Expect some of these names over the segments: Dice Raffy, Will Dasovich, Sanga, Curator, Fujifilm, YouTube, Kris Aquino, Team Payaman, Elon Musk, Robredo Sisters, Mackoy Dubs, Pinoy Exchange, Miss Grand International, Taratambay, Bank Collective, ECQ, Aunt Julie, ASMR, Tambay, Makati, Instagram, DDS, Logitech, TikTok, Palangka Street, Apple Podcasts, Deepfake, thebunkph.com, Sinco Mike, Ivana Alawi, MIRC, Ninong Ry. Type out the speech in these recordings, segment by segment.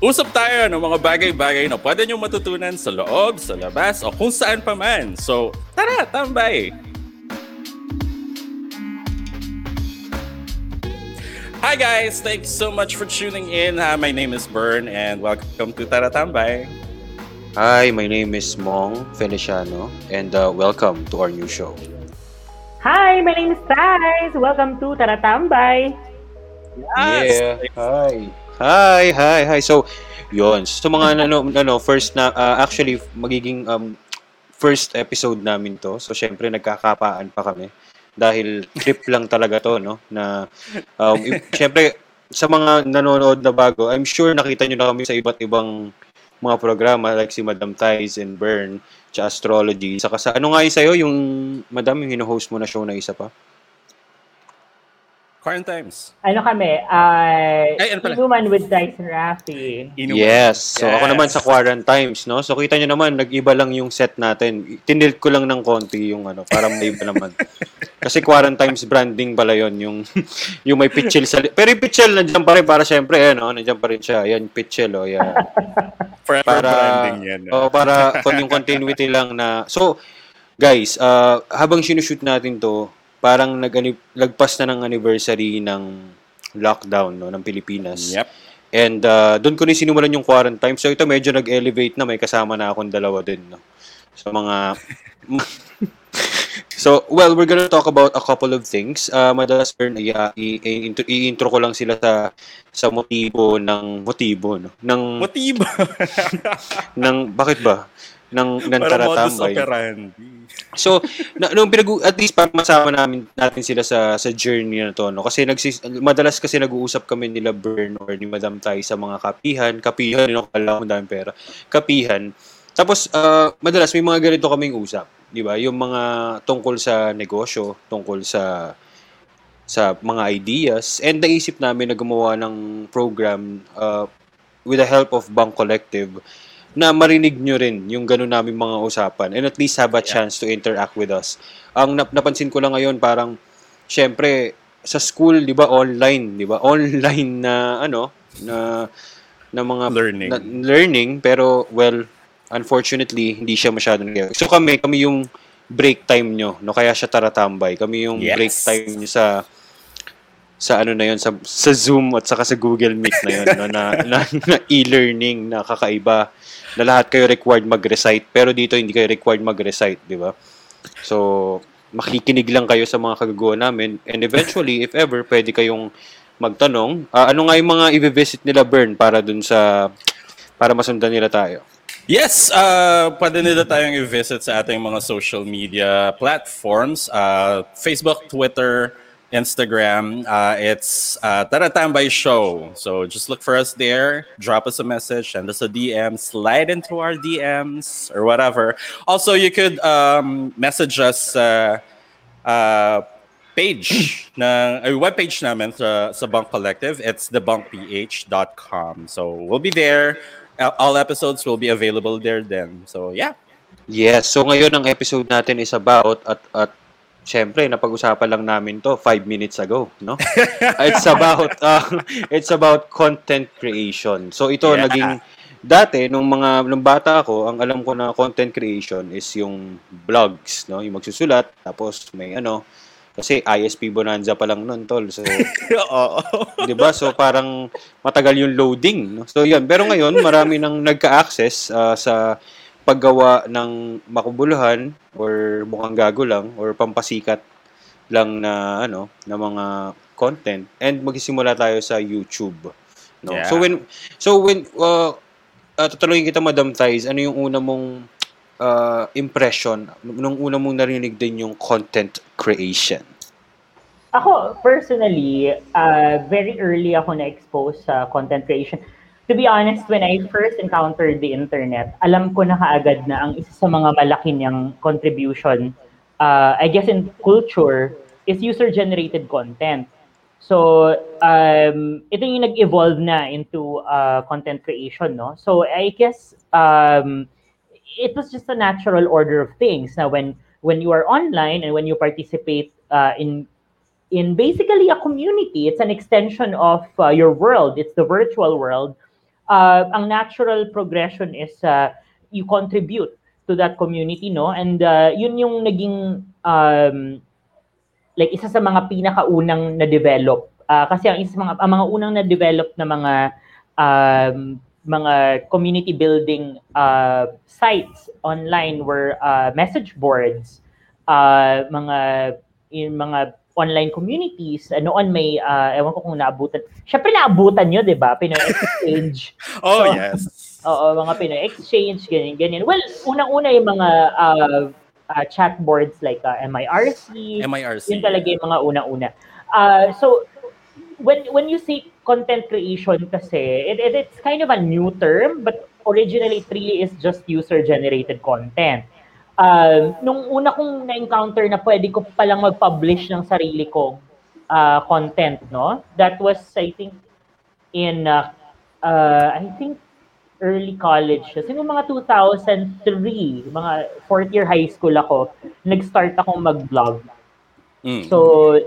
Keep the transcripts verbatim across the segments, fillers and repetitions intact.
Usap tayo ng mga bagay-bagay na pwede nyo matutunan sa loob, sa labas, o kung saan pa man. So, tara, tambay! Hi guys! Thanks so much for tuning in. Uh, my name is Bern and welcome to Taratambay. Hi, my name is Mong Feliciano and uh, welcome to our new show. Hi, my name is Thais. Welcome to Taratambay. Yes! Yeah, hi! Hi, hi, hi. So, yon. So, mga ano, ano first na, uh, actually, magiging um, first episode namin to. So, syempre, nagkakapaan pa kami. Dahil trip lang talaga to, no? Na, um, syempre, sa mga nanonood na bago, I'm sure nakita nyo na kami sa iba't ibang mga programa like si Madam Thais and Bern, tsaka Astrology. Saka sa, ano nga yun sa'yo, yung, Madam, yung hino-host mo na show na isa pa? Current Times. Ano kami? Uh, Ay, ano Inuman with Dice Raffy. Yes. So, yes. Ako naman sa Current Times, no? So, kita nyo naman, nag-iba lang yung set natin. Tinilt ko lang ng konti yung ano, para maiba naman. Kasi Current Times branding pala yun, yung, yung may pitchel sa... Li- Pero yung pitchel, nandiyan pa rin para syempre, yan, eh, no? Nandiyan pa rin siya. Yan, pitchel, o, oh, yan. Forever para, branding yan. O, no? oh, para yung continuity lang na... So, guys, uh, habang sinushoot natin to, parang naglagpas na ng anniversary ng lockdown, no, ng Pilipinas. Yep. And uh, doon ko na sinimulan yung quarantine. So ito medyo nag-elevate na. May kasama na akong dalawa din. No? So mga... so, well, we're gonna talk about a couple of things. Uh, madalas, i-intro ko lang sila sa sa motibo ng... Motibo, no? Ng... Motibo? ng... Bakit ba? ng ng Taratambay. So, na, nung pinag- at least para masama namin natin sila sa sa journey na to, no? Kasi nagsis, madalas kasi nag-uusap kami nila Bern or ni Madam Thais sa mga kapihan, kapihan, no, alam mo daming pera. Kapihan. Tapos uh, madalas may mga ganito kaming usap, 'di ba? Yung mga tungkol sa negosyo, tungkol sa sa mga ideas, and naisip namin na gumawa ng program uh, with the help of Bank Collective. Na marinig nyo rin yung gano'n namin mga usapan and at least have a chance to interact with us. Ang nap- napansin ko lang ngayon, parang, syempre, sa school, di ba, online, di ba? Online na, ano, na, na mga... Learning. Na, learning, pero, well, unfortunately, hindi siya masyado nangyari. So kami, kami yung break time nyo, no? Kaya siya Taratambay. Kami yung yes. break time nyo sa... sa ano na yun, sa, sa Zoom at saka sa Google Meet na yun, no? na, na, na e-learning, na kakaiba, na lahat kayo required mag-recite, pero dito hindi kayo required mag-recite, di ba? So, makikinig lang kayo sa mga kagagawa namin, and eventually, if ever, pwede kayong magtanong, uh, ano nga yung mga i-visit nila, Bern, para dun sa, para masundan nila tayo? Yes, uh, pwede nila tayong i-visit sa ating mga social media platforms, uh, Facebook, Twitter, Instagram, uh, it's uh, Taratambay Show. So just look for us there, drop us a message, send us a D M, slide into our D Ms or whatever. Also, you could um, message us uh, uh, page, na, uh, webpage namin sa, sa Bank Collective. It's the bunk p h dot com. So we'll be there. All episodes will be available there then. So yeah. Yes. So ngayon ang episode natin is about at at Siyempre, napag-usapan lang namin to five minutes ago, no? It's about uh, it's about content creation. So ito yeah. naging dati nung mga nung bata ako, ang alam ko na content creation is yung blogs, no? Yung magsusulat tapos may ano kasi I S P Bonanza pa lang noon, tol. So oo. 'Di ba? So parang matagal yung loading, no? So 'yun. Pero ngayon, marami nang nagka-access uh, sa paggawa ng makubuluhan or mukhang gago lang or pampasikat lang na ano na mga content and magsisimula tayo sa YouTube, no? Yeah. So when so when uh, uh tatanungin kita, Madam Thais, ano yung una mong uh, impression nung una mong narinig din yung content creation? Ako personally, uh, very early ako na exposed sa content creation. To be honest, when I first encountered the internet, alam ko na kaagad na ang isa sa mga malaki niyang contribution, uh, I guess in culture, is user-generated content. So, um, ito yung nag-evolve na into uh, content creation, no? So, I guess um, it was just a natural order of things. Now, when when you are online and when you participate uh, in in basically a community, it's an extension of uh, your world. It's the virtual world. uh, ang natural progression is uh, you contribute to that community, no? And uh, yun yung naging um, like isa sa mga pinakaunang na-develop. Uh, kasi ang isa sa mga ang mga unang na-develop na mga um, mga community building uh, sites online were uh, message boards, uh, mga in mga online communities. Uh, noon may uh, ewan ko kung naabutan. Syempre naabutan nyo, 'di ba? Pinoy Exchange. Oh, so, yes. Oo, mga Pinoy Exchange, ganyan ganyan. Well, unang-una yung mga uh, uh, chat boards like uh, M I R C. M I R C. Yun talaga yung mga unang-una. Uh, so when when you see content creation kasi, it, it, it's kind of a new term, but originally it really is just user-generated content. Uh, nung una kong na-encounter na pwede ko palang mag-publish ng sarili kong uh, content, no? That was, I think, in, uh, uh, I think, early college. Kasi nung mga two thousand three, mga fourth year high school ako, nag-start akong mag-vlog. Mm. So,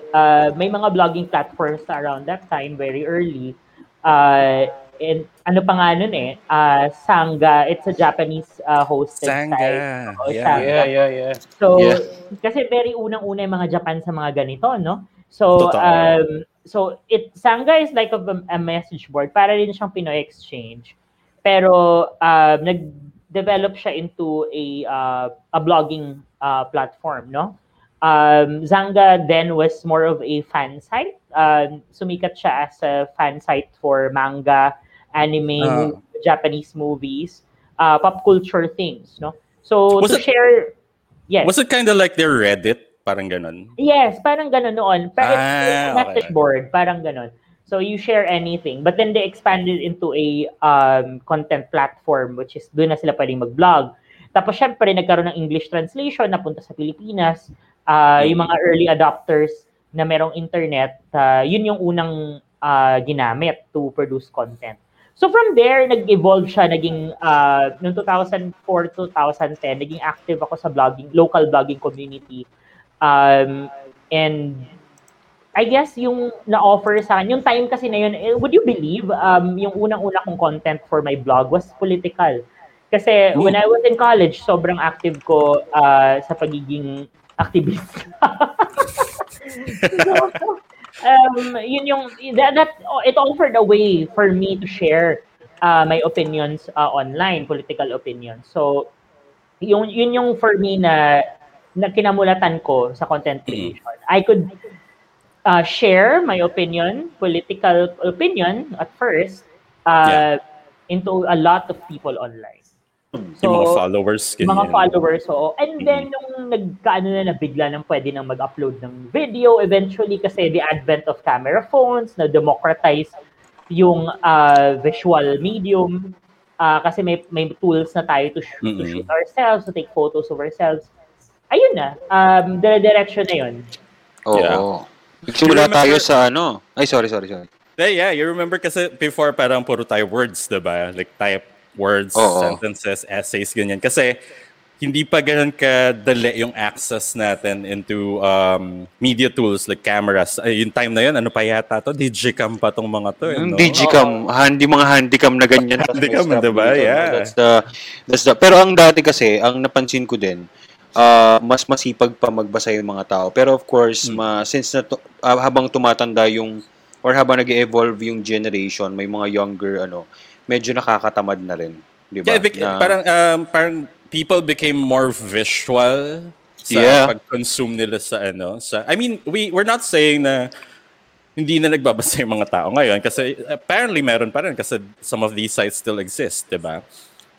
uh, may mga blogging platforms around that time, very early. Uh, and ano pa nga nun eh, uh, Sanga, it's a Japanese uh, hosted Sanga. Site. Oh, yeah, Sanga. yeah, yeah, yeah. So, yeah. Kasi very unang-una yung mga Japan sa mga ganito, no? So, um, so it Sanga is like a, a message board. Para rin siyang Pinoy Exchange. Pero, uh, nag-develop siya into a, uh, a blogging uh, platform, no? Um, Zanga then was more of a fan site. Um, sumikat siya as a fan site for manga, anime, uh, Japanese movies, uh, pop culture things, no? So to it, share, yes. Was it kind of like their Reddit? Parang ganon? Yes, parang ganon noon. Parang ah, message okay. board, parang ganon. So you share anything. But then they expanded into a um, content platform, which is doon na sila pwedeng mag-blog. Tapos syempre, nagkaroon ng English translation, napunta sa Pilipinas. Uh, yung mga early adopters na merong internet, uh, yun yung unang uh, ginamit to produce content. So from there, nag-evolve siya, naging, uh, noong two thousand four to two thousand ten, naging active ako sa blogging, local blogging community. Um, and I guess yung na-offer sa akin, yung time kasi na yun, would you believe, um, yung unang-una kong content for my blog was political. Kasi when I was in college, sobrang active ko uh, sa pagiging activist. So, um, yun yung that, that it offered a way for me to share uh, my opinions uh, online, political opinions. So yun yun yung for me na, na kinamulatan ko sa content creation. I could uh, share my opinion, political opinion at first uh, yeah. into a lot of people online. So, yung mga followers. Ganyan. Mga followers, oo. So, and then, nung nagkaano na na bigla nang pwede nang mag-upload ng video, eventually, kasi the advent of camera phones, na democratize yung uh, visual medium, uh, kasi may may tools na tayo to shoot, mm-hmm. to shoot ourselves, to take photos of ourselves. Ayun na, um, dire-direction na yun. Oo. Yeah. Nagsimula tayo sa ano. Ay, sorry, sorry, sorry. Yeah, yeah, you remember kasi before parang puro tayo words, diba? Like type. Words, oh, sentences, essays, ganyan. Kasi hindi pa ganun kadali yung access natin into um, media tools like cameras. Ay, yung time na yun, ano pa yata to? Digicam pa tong mga to. Mm, no? Digicam. Oh. Handy, mga handicam na ganyan. Handicam, diba? Yeah. That's the, that's the, pero ang dati kasi, ang napansin ko din, uh, mas masipag pa magbasa yung mga tao. Pero of course, hmm. ma, since na to, uh, habang tumatanda yung, or habang nag-evolve yung generation, may mga younger, ano, medyo nakakatamad na rin, di ba? Yeah, became, na, parang um, parang people became more visual sa yeah. pag-consume nila sa ano. Sa I mean, we we're not saying na hindi na nagbabasa yung mga tao ngayon kasi apparently meron pa rin kasi some of these sites still exist, di ba?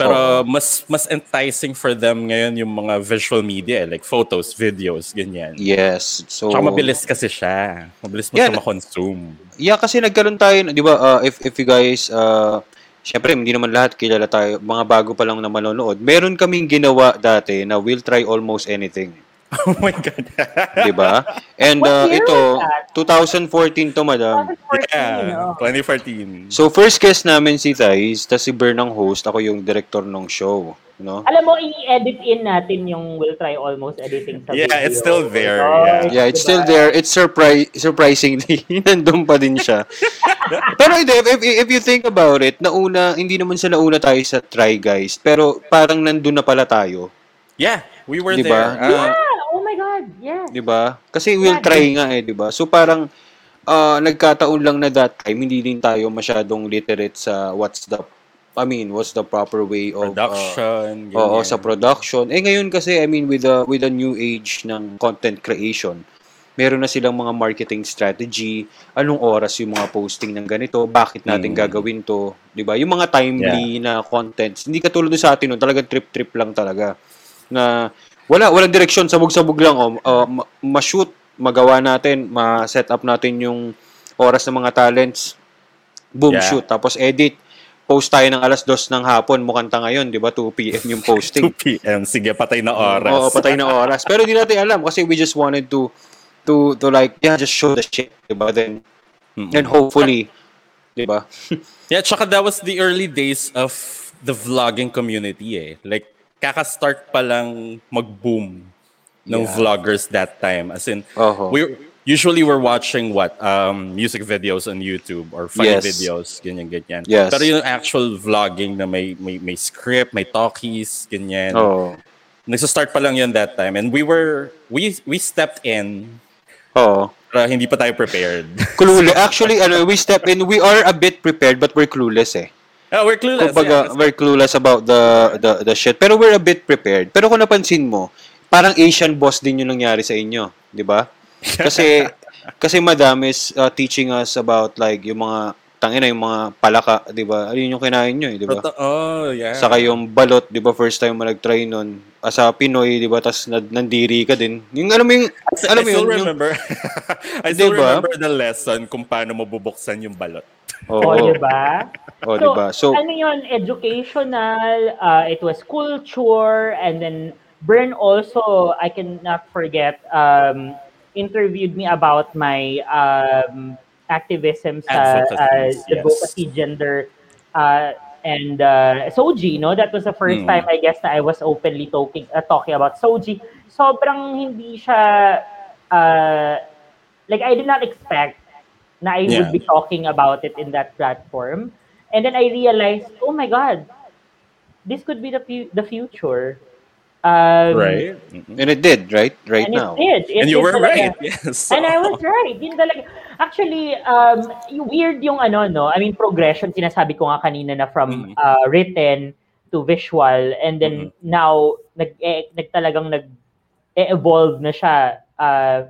Pero oh. mas mas enticing for them ngayon yung mga visual media like photos, videos, ganyan. Yes. So saka mabilis kasi siya. Mabilis mo yeah, siya ma-consume. Yeah, kasi nagkaroon tayo, di ba, uh, if if you guys uh, siyempre, hindi naman lahat kilala tayo. Mga bago pa lang na manonood. Meron kaming ginawa dati na we'll try almost anything. Oh my God. Diba? And uh, ito, twenty fourteen to, madam. twenty fourteen Yeah, twenty fourteen So, first guest namin si Thais, tas si Bern ang host. Ako yung director ng show. No? Alam mo, i-edit in natin yung We'll Try Almost editing sa yeah, video. It's still there. Oh, yeah. yeah, it's diba? still there. It's surpri- surprisingly, nandun pa din siya. Pero if, if you think about it, nauna, hindi naman sa nauna tayo sa Try Guys, pero parang nandun na pala tayo. Yeah, we were diba? there. Uh, yeah, oh my God, yeah. Diba? Kasi We'll yeah, Try yeah. nga eh, diba? So parang, uh, nagkataon lang na that time, hindi din tayo masyadong literate sa what's the I mean, what's the proper way of production? Uh, oo, sa production. Eh ngayon kasi, I mean, with the with the new age ng content creation, meron na silang mga marketing strategy. Anong oras yung mga posting ng ganito? Bakit natin mm. gagawin to? 'Di ba? Yung mga timely yeah. na contents. Hindi katulad sa atin noon, talagang trip-trip lang talaga. Na wala, walang direksyon, sabog-sabog lang oh. Uh, ma-shoot, magawa natin, ma-set up natin yung oras ng mga talents. Boom, yeah. shoot, tapos edit. Post tayo ng alas dos ng hapon, mukanta ngayon, di ba? two p.m. yung posting. two p.m. Sige, patay na oras. Oo, patay na oras. Pero di natin alam kasi we just wanted to, to, to like, yeah, just show the shit, di ba? Then, mm-hmm. and hopefully, di ba? Yeah, tsaka that was the early days of the vlogging community eh. Like, kakastart pa lang mag-boom ng yeah. vloggers that time. As in, uh-huh. we Usually we're watching what um, music videos on YouTube or funny yes. videos, ganyan ganyan. Yes. Pero yung actual vlogging na may may, may script, may talkies, ganyan. Oh. Nagso-start pa lang yun that time, and we were we we stepped in. Oh. Para hindi pa tayo prepared. Clueless. Actually, ano, we stepped in. We are a bit prepared, but we're clueless eh. Oh, we're clueless. Kumbaga, yeah, we're clueless about the the the shit. Pero we're a bit prepared. Pero kung napansin mo, parang Asian Boss din yung nangyari sa inyo, di ba? kasi kasi madam is uh, teaching us about like yung mga tangina yung mga palaka, 'di ba? Ayun yung kinain niyo, eh, 'di ba? Oh, yeah. Saka yung balot, 'di ba? First time mo nag-try noon. As a Pinoy, 'di ba? Tas nandiri ka din. Yung alam mo yung alam mo yun, remember. I still diba? remember the lesson kung paano mo bubuksan yung balot. Oh, oh 'di ba? Oh, 'di ba? So, so ano yun, educational, uh, it was culture, and then Bern also, I cannot forget, um interviewed me about my um, activism sa uh, the advocacy yes. gender uh, and uh, S O G, no? That was the first mm. time, I guess, that I was openly talking uh, talking about S O G. Sobrang hindi siya, uh, like, I did not expect na I yeah. would be talking about it in that platform. And then I realized, oh my God, this could be the pu- the future. Um, right. Mm-hmm. And it did, right? Right and now. It did. It and you were talaga. right. Yes. So. And I was right. Yun talaga. Actually, um, weird yung ano, no? I mean, progression, sinasabi ko nga kanina na from mm-hmm. uh, written to visual. And then mm-hmm. now, nag, eh, nag talagang nag-evolve na siya. Uh,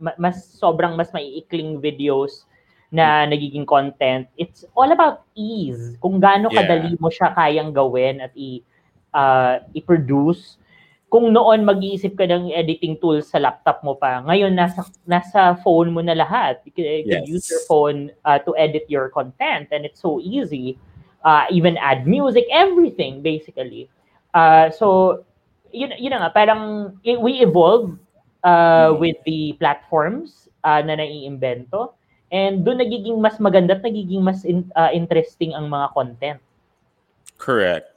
mas sobrang mas maiikling videos na nagiging content. It's all about ease. Kung gaano yeah. kadali mo siya kayang gawin at i- Uh, i-produce. Kung noon mag-iisip ka ng editing tool sa laptop mo pa, ngayon nasa nasa phone mo na lahat. You can, you yes. can use your phone uh, to edit your content, and it's so easy. Uh, even add music, everything basically. Uh, so yun yun na nga, parang we evolve uh, mm-hmm. with the platforms uh, na naiimbento, and doon nagiging mas maganda at nagiging mas in, uh, interesting ang mga content. Correct.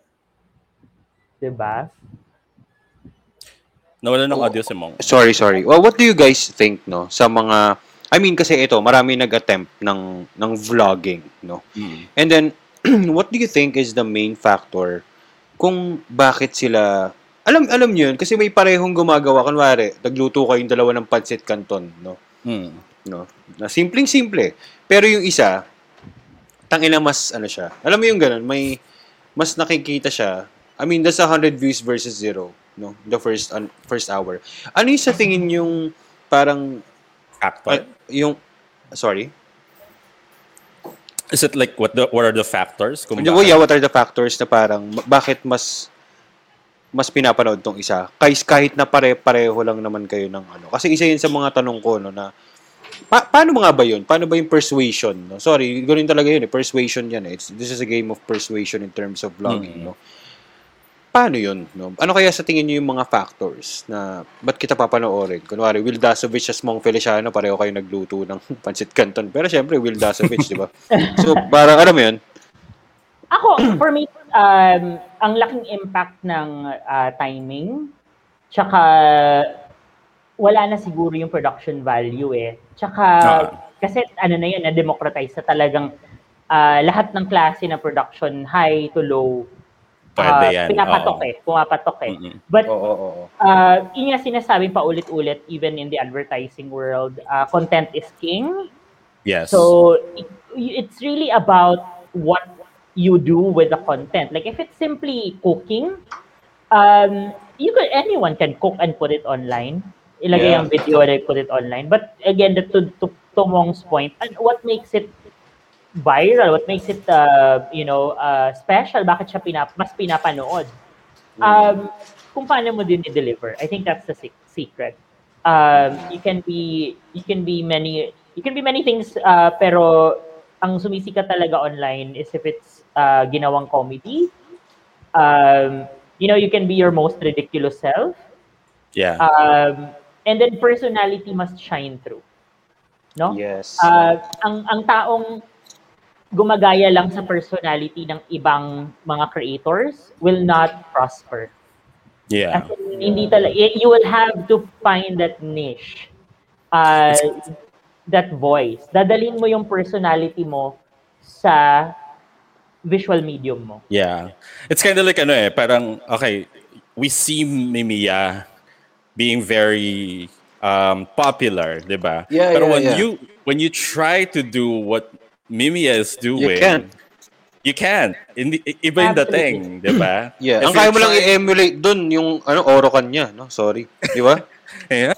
Diba? Nawala ng audio si Mong. Sorry, sorry. Well, what do you guys think, no? Sa mga, I mean, kasi ito, marami nag-attempt ng, ng vlogging, no? Mm. And then, what do you think is the main factor kung bakit sila, alam, alam nyo yun, kasi may parehong gumagawa. Kunwari, nagluto kayong dalawa ng pancit canton, no? Mm. No? Na simpleng-simple. Pero yung isa, tangina mas, ano siya, alam mo yung ganun, may, mas nakikita siya. I mean, that's one hundred views versus zero, no? The first un- first hour. Ano yung sa tingin yung parang factor? Uh, yung sorry. Is it like what the what are the factors? Kung well, yeah, what are the factors na parang bakit mas mas pinapanood tong isa? Kahit kahit na pare-pareho lang naman kayo ng ano. Kasi isa yun sa mga tanong ko, no, na pa- paano mga ba yun? Paano ba yung persuasion? No? Sorry, ganoon talaga yun, eh. Persuasion yan. Eh. It's, this is a game of persuasion in terms of vlogging, mm-hmm. no? Paano yun? No? Ano kaya sa tingin nyo yung mga factors na ba't kita papanoorin? Kunwari, Will Dasovich as Mong Feliciano, pareho kayo nagluto ng pancit canton. Pero syempre, Will Dasovich, di ba? So, parang, ano mo yun? Ako, for me, um, ang laking impact ng uh, timing, tsaka wala na siguro yung production value eh. Tsaka, uh, kasi ano na yun, na-democratize na talagang uh, lahat ng klase na production, high to low, Uh, pinapatok eh, pumapatok eh. Mm-hmm. But, oh, oh, oh. Uh, yun yung sinasabi pa ulit-ulit, even in the advertising world, uh, content is king. Yes. So, it, it's really about what you do with the content. Like, if it's simply cooking, um, you could, anyone can cook and put it online. Ilagay yeah. ang video and put it online. But, again, the, to, to, to Mong's point, and what makes it viral, what makes it, uh, you know, uh, special, bakit siya pinap- mas pinapanood. Um, kung paano mo din i-deliver. I think that's the se- secret. Um, you can be, you can be many, you can be many things, uh, pero ang sumisikat talaga online is if it's uh, ginawang comedy. Um, you know, you can be your most ridiculous self. Yeah. Um, and then personality must shine through. No? Yes. Uh, ang ang taong gumagaya lang sa personality ng ibang mga creators will not prosper. Yeah. As in, hindi talaga, you will have to find that niche. Uh, that voice. Dadalhin mo yung personality mo sa visual medium mo. Yeah. It's kind of like ano eh, parang okay, we see Mimiya being very um popular, 'di ba? Yeah, Pero yeah, when yeah. you when you try to do what Mimiya is doing. You can't. You can't. Hindi, iba yung dating, di ba? Yeah. If ang kaya mo lang i-emulate dun yung ano, oro kanya, no? Sorry. Di ba? Yeah.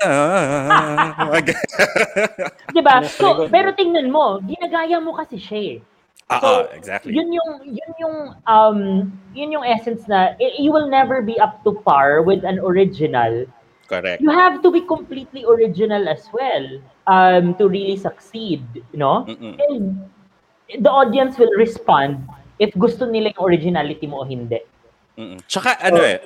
Di ba? So, pero tingnan mo, ginagaya mo kasi siya eh. So, uh-uh, exactly. Yun yung, yun yung, um, yun yung essence na, you will never be up to par with an original. Correct. You have to be completely original as well, um, to really succeed, you know? Mm-mm. And the audience will respond if gusto nila yung originality mo o hindi. Mm-mm. Tsaka ano eh,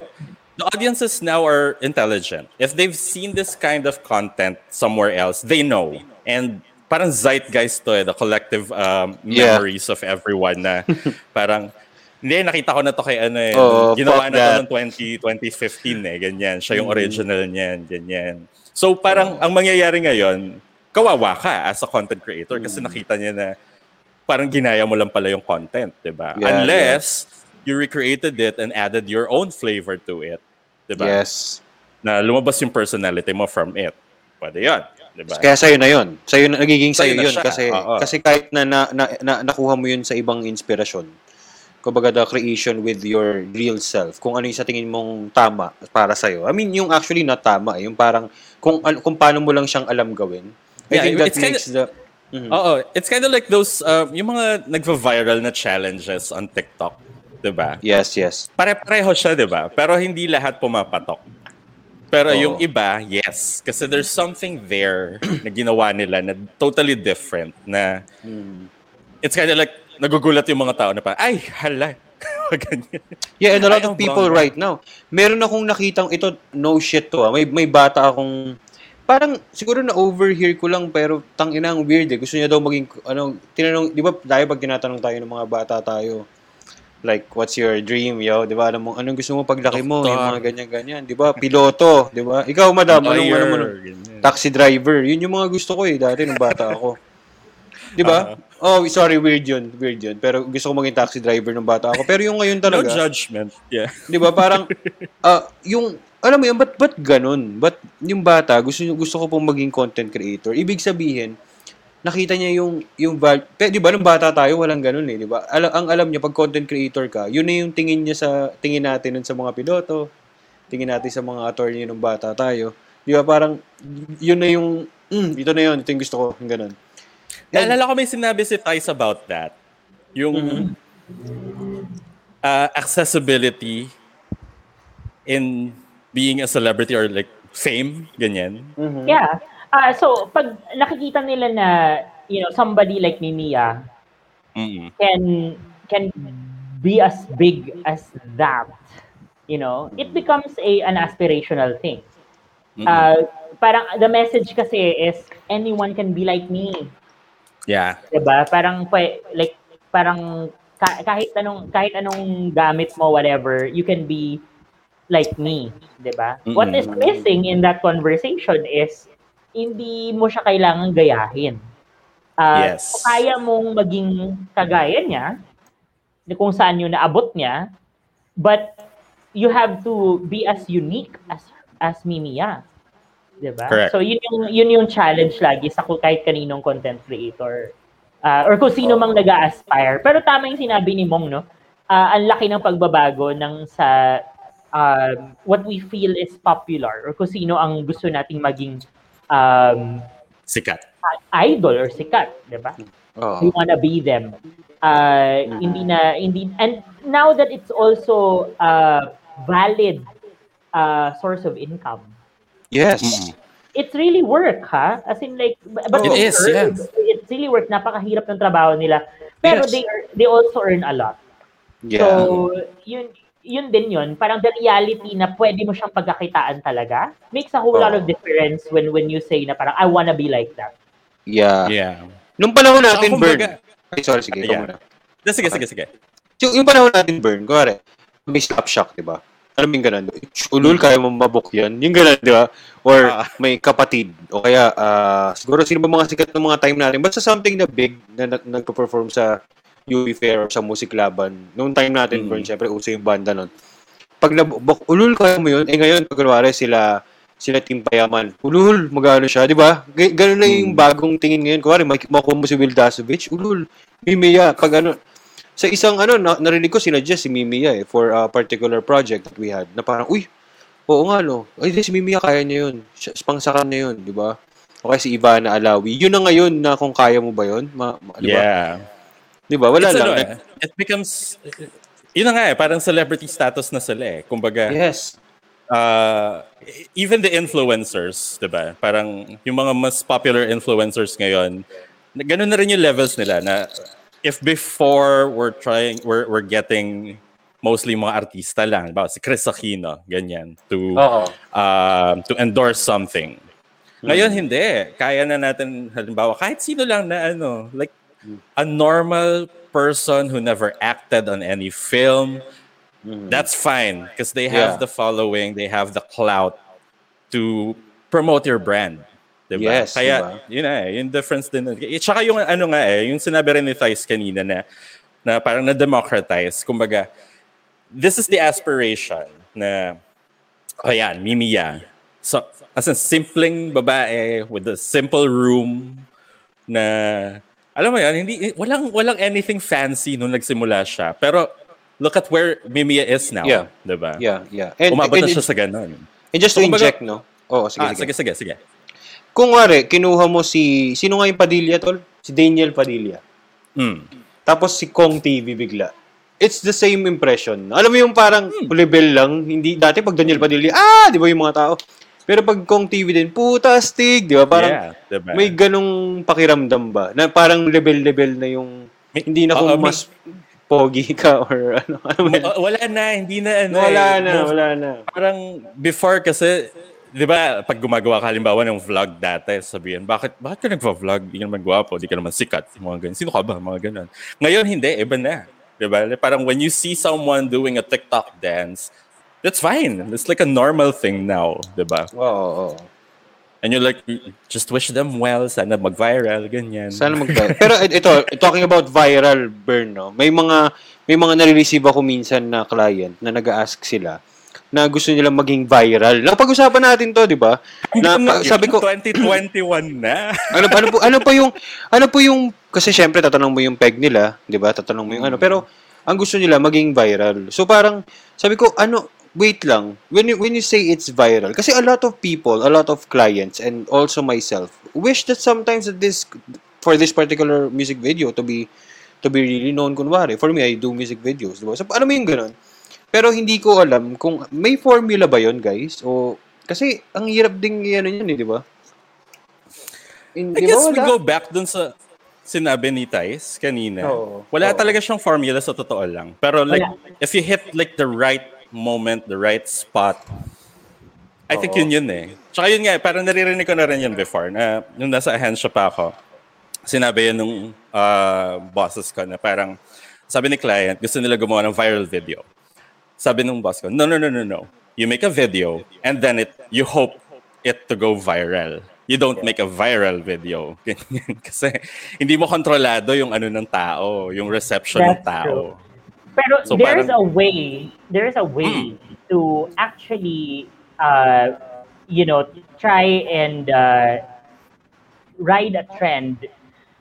the audiences now are intelligent. If they've seen this kind of content somewhere else, they know. And parang zeitgeist to eh, the collective um, memories yeah. of everyone na parang, hindi, nakita ko na to kay ano eh. Oh, ginawa na to noong twenty fifteen eh. Ganyan. Siya yung original niyan. Ganyan. So parang oh. ang mangyayari ngayon, kawawa ka as a content creator kasi nakita niya na parang ginaya mo lang pala yung content, diba? Yeah, Unless yeah. you recreated it and added your own flavor to it. Diba? Yes. Na lumabas yung personality mo from it. Pwede yun. Diba? Kaya sa'yo na yun. Sa'yo na, nagiging sa'yo, sa'yo yun. Kasi, kasi kahit na, na, na, na nakuha mo yun sa ibang inspirasyon, kumbaga the creation with your real self. Kung ano yung sa tingin mong tama para sa'yo. I mean, yung actually not tama. Yung parang, kung, kung paano mo lang siyang alam gawin. I yeah, think that makes kinda, the... Mm-hmm. Oo. It's kind of like those, uh, yung mga nagva-viral na challenges on TikTok. Diba? Yes, yes. Pare-pareho siya, diba? Pero hindi lahat pumapatok. Pero oh. yung iba, yes. Kasi there's something there na ginawa nila na totally different. Na mm. It's kind of like, nagugulat yung mga tao na pa, ay, hala. Yeah, and a lot of people wrong. Right now, meron akong nakitang ito, no shit to. Ah. May, may bata akong, parang siguro na-overhear ko lang, pero tangina ang weird eh. Gusto niya daw maging, ano, tinanong, di ba, dahil pag tinatanong tayo ng mga bata tayo, like, what's your dream, yo? Di ba, alam mo, anong gusto mo paglaki mo? Yung mga ganyan-ganyan. Di ba, piloto, di ba? Ikaw, madam, anong, anong, anong, taxi driver. Yun yung mga gusto ko eh, dati nung bata ako. Di ba? Uh-huh. Oh, sorry, weird yun. Weird yun. Pero gusto ko maging taxi driver nung bata ako. Pero yung ngayon talaga... No judgment. Yeah. Di ba? Parang, uh, yung, alam mo yun, ba't, ba't ganun? Ba't yung bata, gusto, gusto ko pong maging content creator. Ibig sabihin, nakita niya yung... yung val- di ba, nung bata tayo, walang ganun eh. Di ba? Al- ang alam niya, pag content creator ka, yun na yung tingin niya sa... Tingin natin sa mga piloto. Tingin natin sa mga attorney nung bata tayo. Di ba? Parang, yun na yung... Mm, ito na yun. Ito yung gusto ko. Yung ganun. Naalala ko may sinabi si Thais about that. Yung mm-hmm. uh, accessibility in being a celebrity or like fame, ganyan. Mm-hmm. Yeah. Uh, so, pag nakikita nila na, you know, somebody like Mimiya mm-hmm. can can be as big as that, you know, it becomes a an aspirational thing. Mm-hmm. Uh, parang the message kasi is anyone can be like me. Yeah. Diba? Parang like parang kahit anong kahit anong gamit mo, whatever, you can be like me, diba? Mm-hmm. What is missing in that conversation is hindi mo siya kailangang gayahin. Uh, yes. Kung kaya mong maging kagaya niya, kung saan yung naabot niya, but you have to be as unique as as Mimiya. Diba? Correct. So yun yung, yun yung challenge lagi sa kahit kaninong content creator uh, or kung sino mang nag-a-aspire. Pero tama yung sinabi ni Mong, no? Uh, ang laki ng pagbabago ng sa uh, what we feel is popular or kung sino ang gusto nating maging um, sikat. Idol or sikat, diba? Oh. We wanna be them. Uh, hindi na, hindi, and now that it's also uh, valid uh, source of income. Yes. It's really work, ha? As in like, but it is, earn, yes. It's really work. Napakahirap ng trabaho nila. Pero yes. they are, they also earn a lot. Yeah. So, yun, yun din yun. Parang the reality na pwede mo siyang pagkakitaan talaga makes a whole oh. lot of difference when when you say na parang, I wanna be like that. Yeah. Yeah. Nung panahon natin, so, Bern. Baga... Sorry, sige. Yeah. Yeah. Sige, okay. sige, sige. So, yung panahon natin, Bern, kuwari, may stop shock, diba? Alam mo yung ganun? Ulul, kaya mo mabok yan. Yung ganun, di ba? Or uh, may kapatid. O kaya, uh, siguro sino ba mga sikat ng mga time natin? Basta something na big na nagpa-perform sa U V Fair or sa music laban. Noong time natin, mm-hmm. Bro, syempre, uso yung banda nun. Pag nabok, ulul, kaya mo yun. Eh ngayon, pag kunwari, sila, sila Team Payaman. Ulul, mag-ano siya, di ba? G- ganun na yung bagong tingin ngayon. Kunwari, makuha mo si Will Dasovich. Ulul, Mimiya, pag ano... Sa isang ano, narinig ko sinadya si Mimiya eh, for a particular project that we had. Na parang, uy, oo nga no. Ay, si Mimiya kaya niya yun. Pangsakan niya yun, di ba? O kaya si Ivana Alawi. Yun na ngayon na kung kaya mo ba yun. Ma- ma- diba? Yeah. Di ba? Wala it's lang. Ano, eh. It becomes, yun na nga eh, parang celebrity status na sila eh. Kumbaga, yes. Uh, even the influencers, di ba? Parang yung mga mas popular influencers ngayon, ganun na rin yung levels nila na... If before we're trying, we're we're getting mostly mga artista lang, ba si Kris Aquino, ganyan, to uh-huh. uh, to endorse something. Mm. Ngayon hindi, kaya na natin halimbawa kahit sino lang na ano, like mm. a normal person who never acted on any film, mm. that's fine because they have yeah. the following, they have the clout to promote your brand. Diba? Yes, kaya diba? Yun eh, yung difference din. At saka yung ano nga eh, yung sinabi rin ni Thais kanina na, na parang na-democratize. Kumbaga, this is the aspiration na, ayan, Mimiya. So, as a simpleng babae with a simple room na, alam mo yan, hindi, walang, walang anything fancy nung nagsimula siya. Pero, look at where Mimiya is now. Yeah, diba? Yeah, yeah. And, umabot and, na siya and, sa ganun. And just to kumbaga, inject, no? Oo, oh, sige, ah, sige, sige, sige. Kung wari, kinuha mo si... Sino nga yung Padilla, tol? Si Daniel Padilla. Mm. Tapos si Kong T V bigla. It's the same impression. Alam mo yung parang mm. level lang. Hindi, dati pag Daniel Padilla, ah! Di ba yung mga tao? Pero pag Kong T V din, putastig! Di ba? Parang yeah, diba? May ganong pakiramdam ba? Na parang level-level na yung... May, hindi na kung uh, mas may, pogi ka or ano. ano w- wala na, hindi na ano. Wala eh. na, wala na. Parang before kasi... Di ba, pag gumagawa ka, halimbawa, ng vlog dati, sabihin, bakit, bakit ka nagpa-vlog? Di ka naman gwapo, di ka naman sikat, mga ganun. Sino ka ba? Mga ganun. Ngayon, hindi, iba na. Di ba? Parang when you see someone doing a TikTok dance, that's fine. It's like a normal thing now. Di ba? Oo. And you're like, just wish them well, sana mag-viral, ganyan. Sana mag-viral. Pero ito, talking about viral, Bern, no? May mga, may mga nare-receive ako minsan na client na nag-a-ask sila, na gusto nila maging viral. Napag-usapan natin 'to, 'di ba? Na sabi ko twenty twenty-one na. ano ano po ano pa yung ano po yung kasi syempre tatanungin mo yung peg nila, 'di ba? Tatanungin mo yung ano, pero ang gusto nila maging viral. So parang sabi ko, ano, wait lang. When you, when you say it's viral, kasi a lot of people, a lot of clients and also myself wish that sometimes that this for this particular music video to be to be really known kunwari. For me, I do music videos, 'di ba? So ano mo yung ganun? Pero hindi ko alam kung may formula ba yon, guys? O kasi ang hirap ding ano yun eh, di ba? In, I guess ba, we go back dun sa sinabi ni Thais kanina. Oh, wala oh. talaga siyang formula, sa totoo lang. Pero like, wala. If you hit like the right moment, the right spot, I oh. think yun yun eh. Tsaka yun nga, parang naririnig ko na rin yun before. Na, nung nasa ahensya pa ako, sinabi yun nung uh, bosses ko na parang, Sabi ni client, gusto nila gumawa ng viral video. Sabi nung boss ko, no, no, no, no, no. You make a video and then it you hope it to go viral. You don't make a viral video. Kasi hindi mo kontrolado yung ano ng tao, yung reception That's ng tao. True. Pero so there's parang, a way, there's a way hmm. to actually, uh, you know, try and uh, ride a trend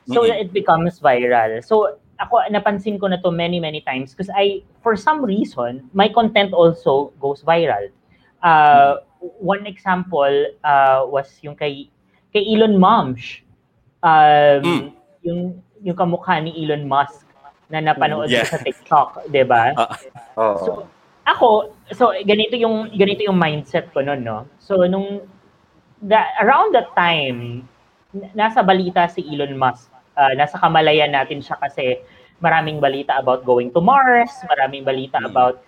so mm-hmm. that it becomes viral. So ako, napansin ko na to many, many times because I, for some reason, my content also goes viral. Uh, mm-hmm. One example uh, was yung kay, kay Elon Musk. Um, mm. Yung yung kamukha ni Elon Musk na napanood yeah. sa TikTok, di ba? Uh, oh. So, ako, so ganito yung, ganito yung mindset ko noon, no? So, nung, that, around that time, nasa balita si Elon Musk. Uh, nasa kamalayan natin siya kasi maraming balita about going to Mars, maraming balita mm. about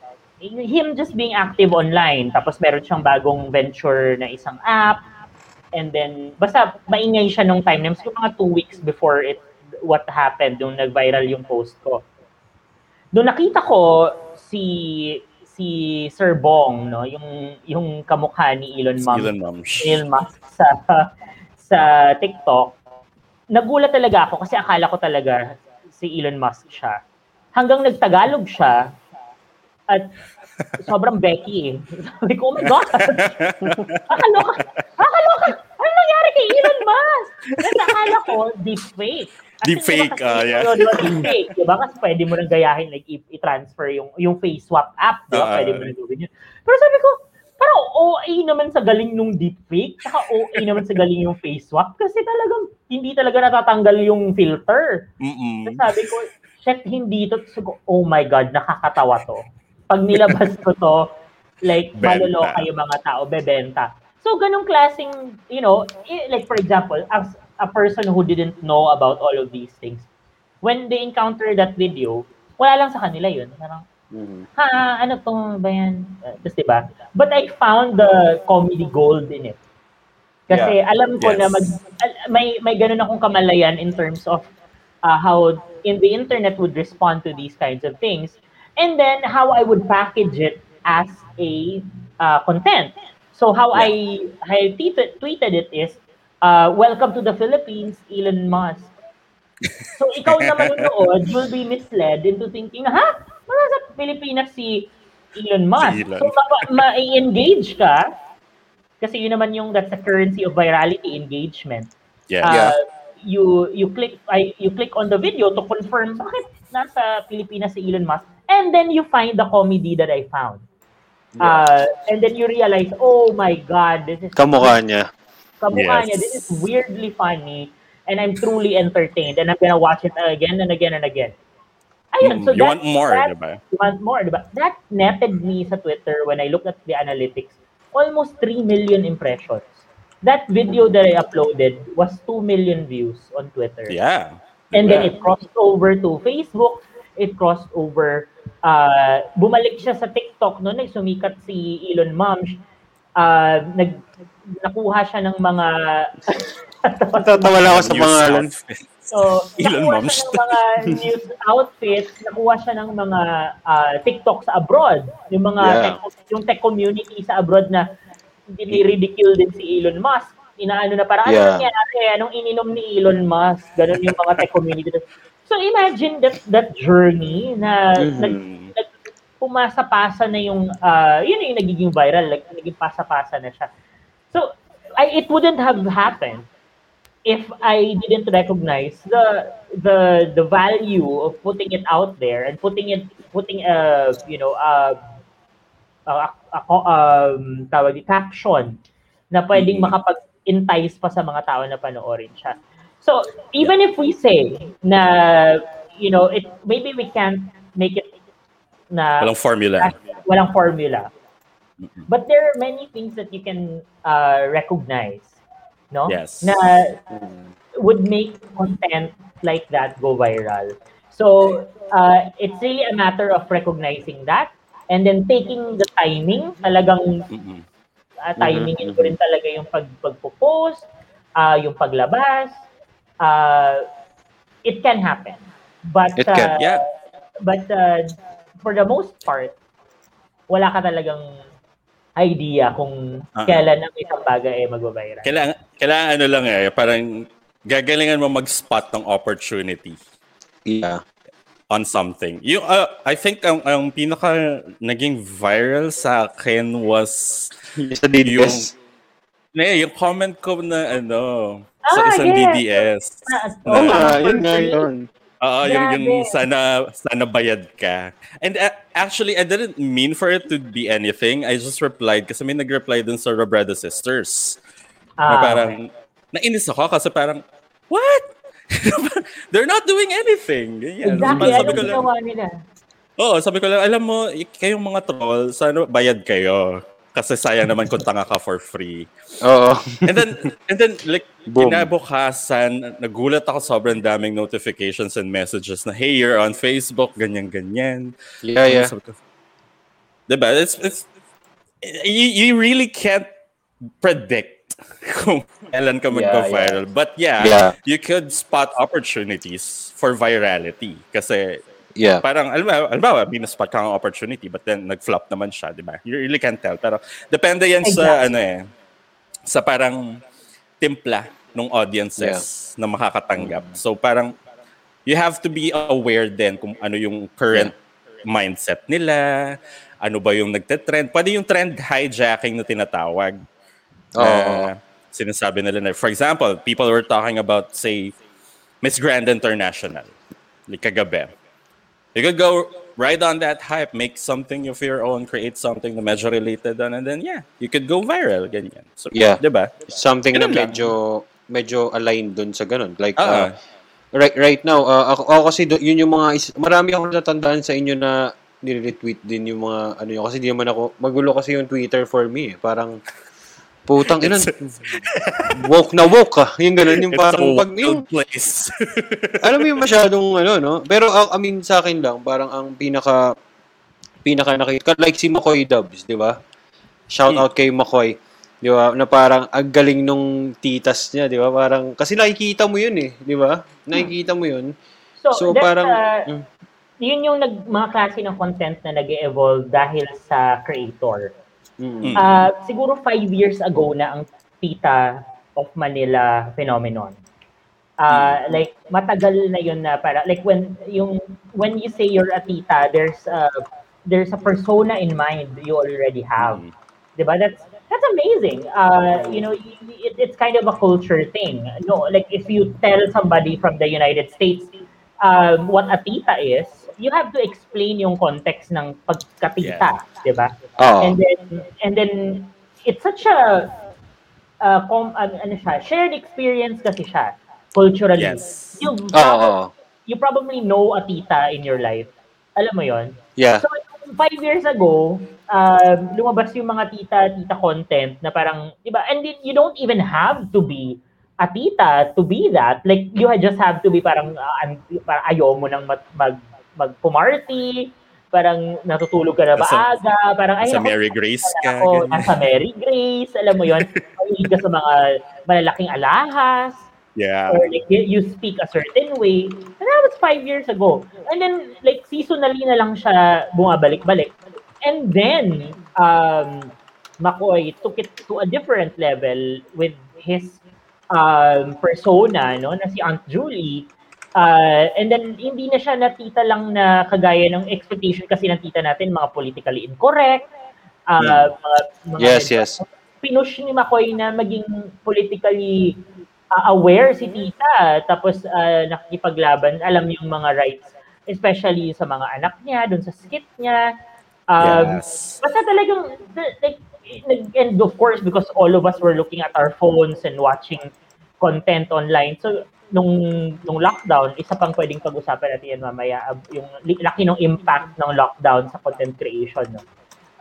him just being active online. Tapos meron siyang bagong venture na isang app. And then, basta maingay siya nung time. Names ko mga two weeks before it, what happened, nung nag-viral yung post ko. Doon nakita ko si si Sir Bong, no? Yung, yung kamukha ni Elon Musk. Elon Musk. Elon Musk sa, sa TikTok. Nagulat talaga ako kasi akala ko talaga si Elon Musk siya. Hanggang nagtagalog siya, at sobrang Becky eh. Like, oh my God! Akaloka! Akaloka! Ano nangyari kay Elon Musk? Kasi akala ko, deepfake. Kasi deepfake, diba, uh, yeah. Deepfake, diba? Kasi pwede mo nang gayahin, like, i-transfer yung yung face swap app, diba? Pwede mo nang gawin yun. Pero sabi ko, parang O A naman sa galing nung deepfake, saka O A naman sa galing yung face swap, kasi talagang, hindi talaga natatanggal yung filter. Mm-mm. Sabi ko, shit, hindi to. So, oh my God, nakakatawa to. Pag nilabas ko to, like, maloloka yung mga tao, bebenta. So, ganung klaseng, you know, like, for example, as a person who didn't know about all of these things, when they encounter that video, wala lang sa kanila yun. Parang, ha, ano tong ba yan? Tapos, diba? But I found the comedy gold in it. Kasi yeah. alam ko yes. na mag, may, may ganun akong kamalayan in terms of uh, how in the internet would respond to these kinds of things. And then how I would package it as a uh, content. So how yeah. I, I t- tweeted it is, uh, welcome to the Philippines, Elon Musk. So ikaw na manunood will be misled into thinking, ha? Mara sa Pilipinas si Elon Musk. Si Elon. So ma-engage ma- ka, kasi yun naman yung that's the currency of virality, engagement. Yeah. Uh, yeah. You you click I, you click on the video to confirm bakit nasa Pilipinas si Elon Musk. And then you find the comedy that I found. Yeah. Uh, and then you realize, oh my God, this is... Kamukha niya. Kamukha niya. This is weirdly funny. And I'm truly entertained. And I'm gonna watch it again and again and again. Ayun, mm, so you that, want more, that, diba? You want more, diba? That netted me sa Twitter when I looked at the analytics. Almost three million impressions. That video that I uploaded was two million views on Twitter. Yeah. And yeah. then it crossed over to Facebook. It crossed over. Uh, bumalik siya sa TikTok noon, nagsumikat si Elon Musk. Uh, nag nakuha siya ng mga Tatawa lang ako sa mga so, Elon Musk ng mga news outfits, nakuha siya ng mga uh, TikTok sa abroad, yung mga yeah. tech, yung tech community sa abroad na diniridiculed din si Elon Musk. Inaano na para yeah. ano nangyari, anong ininom ni Elon Musk, ganun yung mga tech community. So imagine that that journey na mm-hmm. nag, nag, pumasa-pasa na yung, uh, yun yung nagiging viral, like, naging pasa-pasa na siya. So, I, it wouldn't have happened if I didn't recognize the the the value of putting it out there and putting it, putting a, you know, a, a, a, a um, tawag, caption na pwedeng mm-hmm. makapag-entice pa sa mga tao na panoorin siya. So even if we say na, you know, it maybe we can't make it na walang formula. Walang formula. Mm-hmm. But there are many things that you can uh, recognize, no? Yes. Na would make content like that go viral. So uh, it's really a matter of recognizing that and then taking the timing, talagang mm-hmm. uh, timing mm-hmm. ko rin talaga yung pag pagpo-post, uh, yung paglabas. Uh, it can happen, but it uh, can, yeah. But uh, for the most part, wala ka talagang idea kung uh-huh. kailan ang isang bagay ay magbabayran. Kailangan, kailangan ano lang eh, parang gagalingan mo mag-spot ng opportunity. Yeah. On something. You, uh, I think ang, ang pinaka naging viral sa akin was sa D D S. Yung, eh, yung comment ko na ano, ah, sa isang yes. D D S. Oo, oh, uh, yun nga yun. Oo, yung, yung sana, sana bayad ka. And uh, actually, I didn't mean for it to be anything. I just replied kasi may nag-reply dun sa Robredo Sisters. Ah, na parang, okay. Nainis ako kasi parang, what? They're not doing anything. Ganyan. Exactly. Sabi ko lang, oh, sabi ko lang, alam mo, kayong mga troll, sana bayad kayo. Kasi sayang naman kung tanga ka for free. Oo. And then, and then like, kinabukasan, nagulat ako sobrang daming notifications and messages na, hey, you're on Facebook, ganyan-ganyan. Yeah, yeah. Ko, diba? It's, it's, you, you really can't predict kung kailan ka magpa-viral. Yeah, yeah. But yeah, yeah, you could spot opportunities for virality. Kasi yeah, parang, alimbawa, binaspot ka ng opportunity but then nag-flop naman siya, di ba? You really can't tell. Pero depende yan exactly. sa, ano eh, sa parang timpla ng audiences yeah. na makakatanggap. Mm-hmm. So parang, you have to be aware din kung ano yung current yeah. mindset nila, ano ba yung nagte-trend. Pwede yung trend hijacking na tinatawag. Uh, sinasabi nila na, for example, people were talking about, say, Miss Grand International, like kagabi. You could go right on that hype, make something of your own, create something na medyo related on, and then, yeah, you could go viral, ganyan. So, yeah, diba? Something ganun na medyo, medyo aligned dun sa ganun. Like, uh-huh. uh, right right now, uh, ako, ako kasi, yun yung mga, is- marami akong natandaan sa inyo na nire-retweet din yung mga, ano yun, kasi di naman ako, magulo kasi yung Twitter for me, eh. Parang, putang ina, woke na woke ah. Yung ganun, yung parang pag yung place. Alam mo yung masyadong ano, no? Pero I mean, sa akin lang, parang ang pinaka, pinaka nakikita, like si Mackoy Dubs, di ba? Shout out kay Mackoy. Di ba? Na parang, ang galing nung titas niya, di ba? Parang, kasi nakikita mo yun eh, di ba? Nakikita mo yun. So, so parang, uh, yun yung nag, mga klase ng content na nag-evolve dahil sa creator. Mm-hmm. Uh, siguro five years ago na ang Tita of Manila phenomenon. Uh, mm-hmm. Like, matagal na yun na para, like when yung when you say you're a tita, there's a, there's a persona in mind you already have. Mm-hmm. Diba? That's that's amazing. Uh, you know, it, it's kind of a culture thing. No, like if you tell somebody from the United States uh, what a tita is, you have to explain yung context ng pagkatita, yeah. di ba? Oh. And then, and then, it's such a, uh, com, uh, ano siya, shared experience kasi siya, culturally. Yes. You, oh. you probably know a tita in your life. Alam mo yon? Yeah. So, five years ago, uh, lumabas yung mga tita-tita content na parang, di ba? And it, you don't even have to be a tita to be that. Like, you just have to be parang, uh, parang ayaw mo nang mag, mag magpumarty, parang natutulog ka na ba sa, aga, parang ay, sa ako, Mary Grace ka. Ako, nasa Mary Grace, alam mo yun, mahilig ka sa mga malalaking alahas, yeah. or like, you speak a certain way, and that was five years ago. And then, like, seasonally na lang siya bumabalik-balik. And then, um, Mackoy took it to a different level with his um, persona, no, na si Aunt Julie. Uh, and then, hindi na siya na tita lang na kagaya ng expectation kasi ng tita natin, mga politically incorrect. Uh, yeah. mga, mga yes, yes. Pinush ni Mackoy na maging politically uh, aware si tita. Tapos, uh, nakikipaglaban, alam yung mga rights, especially sa mga anak niya, dun sa skit niya. Um, yes. Basta talagang, like, and of course, because all of us were looking at our phones and watching content online. So, nung nung lockdown, isa pang pwedeng pag-usapan natin yan mamaya, yung laki ng impact ng lockdown sa content creation. No?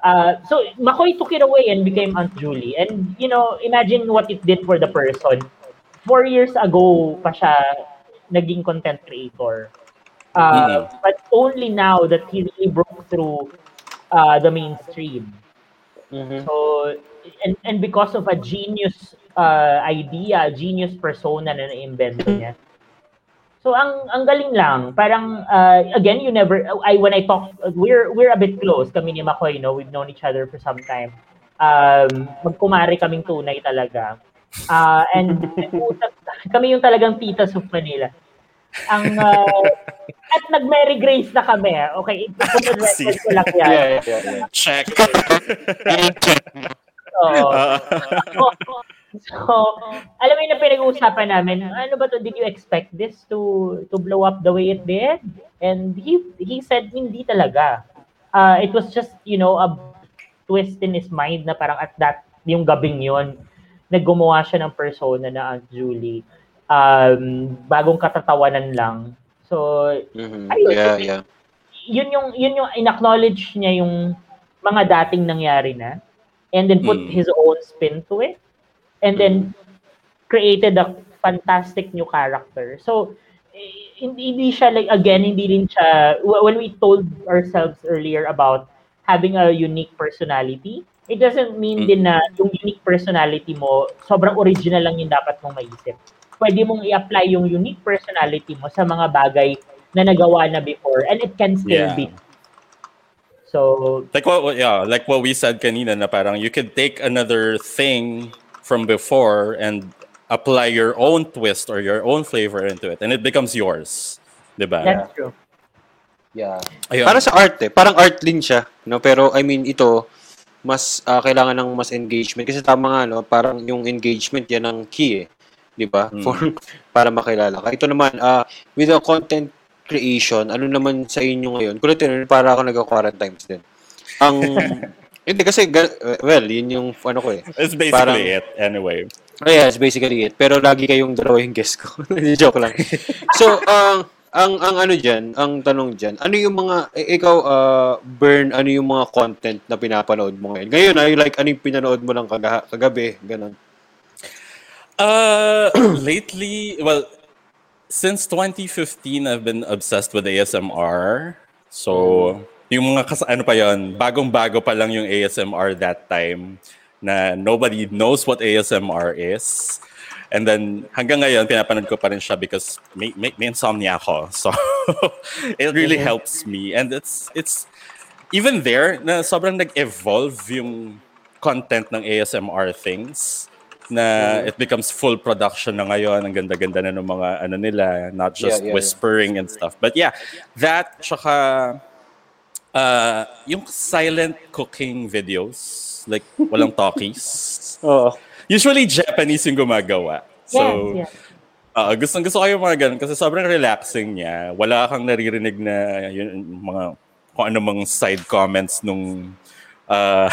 Uh, so, Mackoy took it away and became Aunt Julie. And, you know, imagine what it did for the person. Four years ago pa siya naging content creator. Uh, mm-hmm. But only now that he really broke through uh, the mainstream. Mm-hmm. So, and and because of a genius uh, idea, genius persona na na-invento niya. So ang ang galing lang, parang uh, again you never I when I talk we're we're a bit close kami ni Mackoy, you know, we've known each other for some time. Um magkumare kaming tunay talaga. Uh and kami yung talagang titas of Manila. Ang uh, at nag-Mary Grace na kami. Okay, i-record ko lang yan. Yeah, yeah, yeah. Check. So, so, so, alam mo yung pinag-uusapan namin, ano ba to? Did you expect this to to blow up the way it did? And he he said, hindi talaga. Uh, it was just, you know, a twist in his mind na parang at that, yung gabing yun, naggumawa siya ng persona na Aunt Julie. Um, bagong katatawanan lang. So, mm-hmm. ayun. Yeah, yeah. Yun yung, yun yung in-acknowledge niya yung mga dating nangyari na. And then put mm. his own spin to it, and then created a fantastic new character. So hindi, hindi siya like again hindi rin siya when we told ourselves earlier about having a unique personality. It doesn't mean mm. din na yung unique personality mo sobrang original lang yung dapat mong maiisip. Pwede mong i-apply yung unique personality mo sa mga bagay na nagawa na before, and it can still yeah. be. So like what yeah, like what we said kanina na parang you can take another thing from before and apply your own twist or your own flavor into it, and it becomes yours. Diba? That's true. Yeah. Ayun. Para sa art eh, parang art din siya, no? Pero I mean ito mas uh, kailangan ng mas engagement kasi tama nga no, parang yung engagement yan ang key eh. Diba? Mm. For para makilala ka. Ito naman uh, with the content creation, ano naman sa inyo ngayon? Kulitin, para ako nag-quarantine din. Ang, hindi kasi, well, yun yung ano ko eh. It's basically parang, it, anyway. Yeah, it's basically it. Pero lagi kayong drawing guess ko. Joke lang. So, ang, ang, ang ano dyan, ang tanong dyan, ano yung mga, ikaw, uh, Bern, ano yung mga content na pinapanood mo ngayon? Ngayon, ay like, ano yung pinanood mo lang kag- kagabi? Ganun. Uh, lately, well, since twenty fifteen, I've been obsessed with A S M R. So, yung mga kas- ano pa yun, bagong-bago pa lang yung A S M R that time na nobody knows what A S M R is. And then, hanggang ngayon, pinapanood ko pa rin siya because may, may, may insomnia ako. So, it really helps me. And it's, it's even there, na sobrang nag-evolve yung content ng A S M R things. Na it becomes full production na ngayon. Ang ganda-ganda na ng mga ano nila, not just yeah, yeah, whispering yeah. and stuff. But yeah, that, tsaka, uh, yung silent cooking videos, like walang talkies. Oh. Usually Japanese yung gumagawa. So, yes, yeah. uh, gustong gusto ko yung mga ganun kasi sobrang relaxing niya. Wala kang naririnig na yun, mga, kung anumang side comments nung Uh,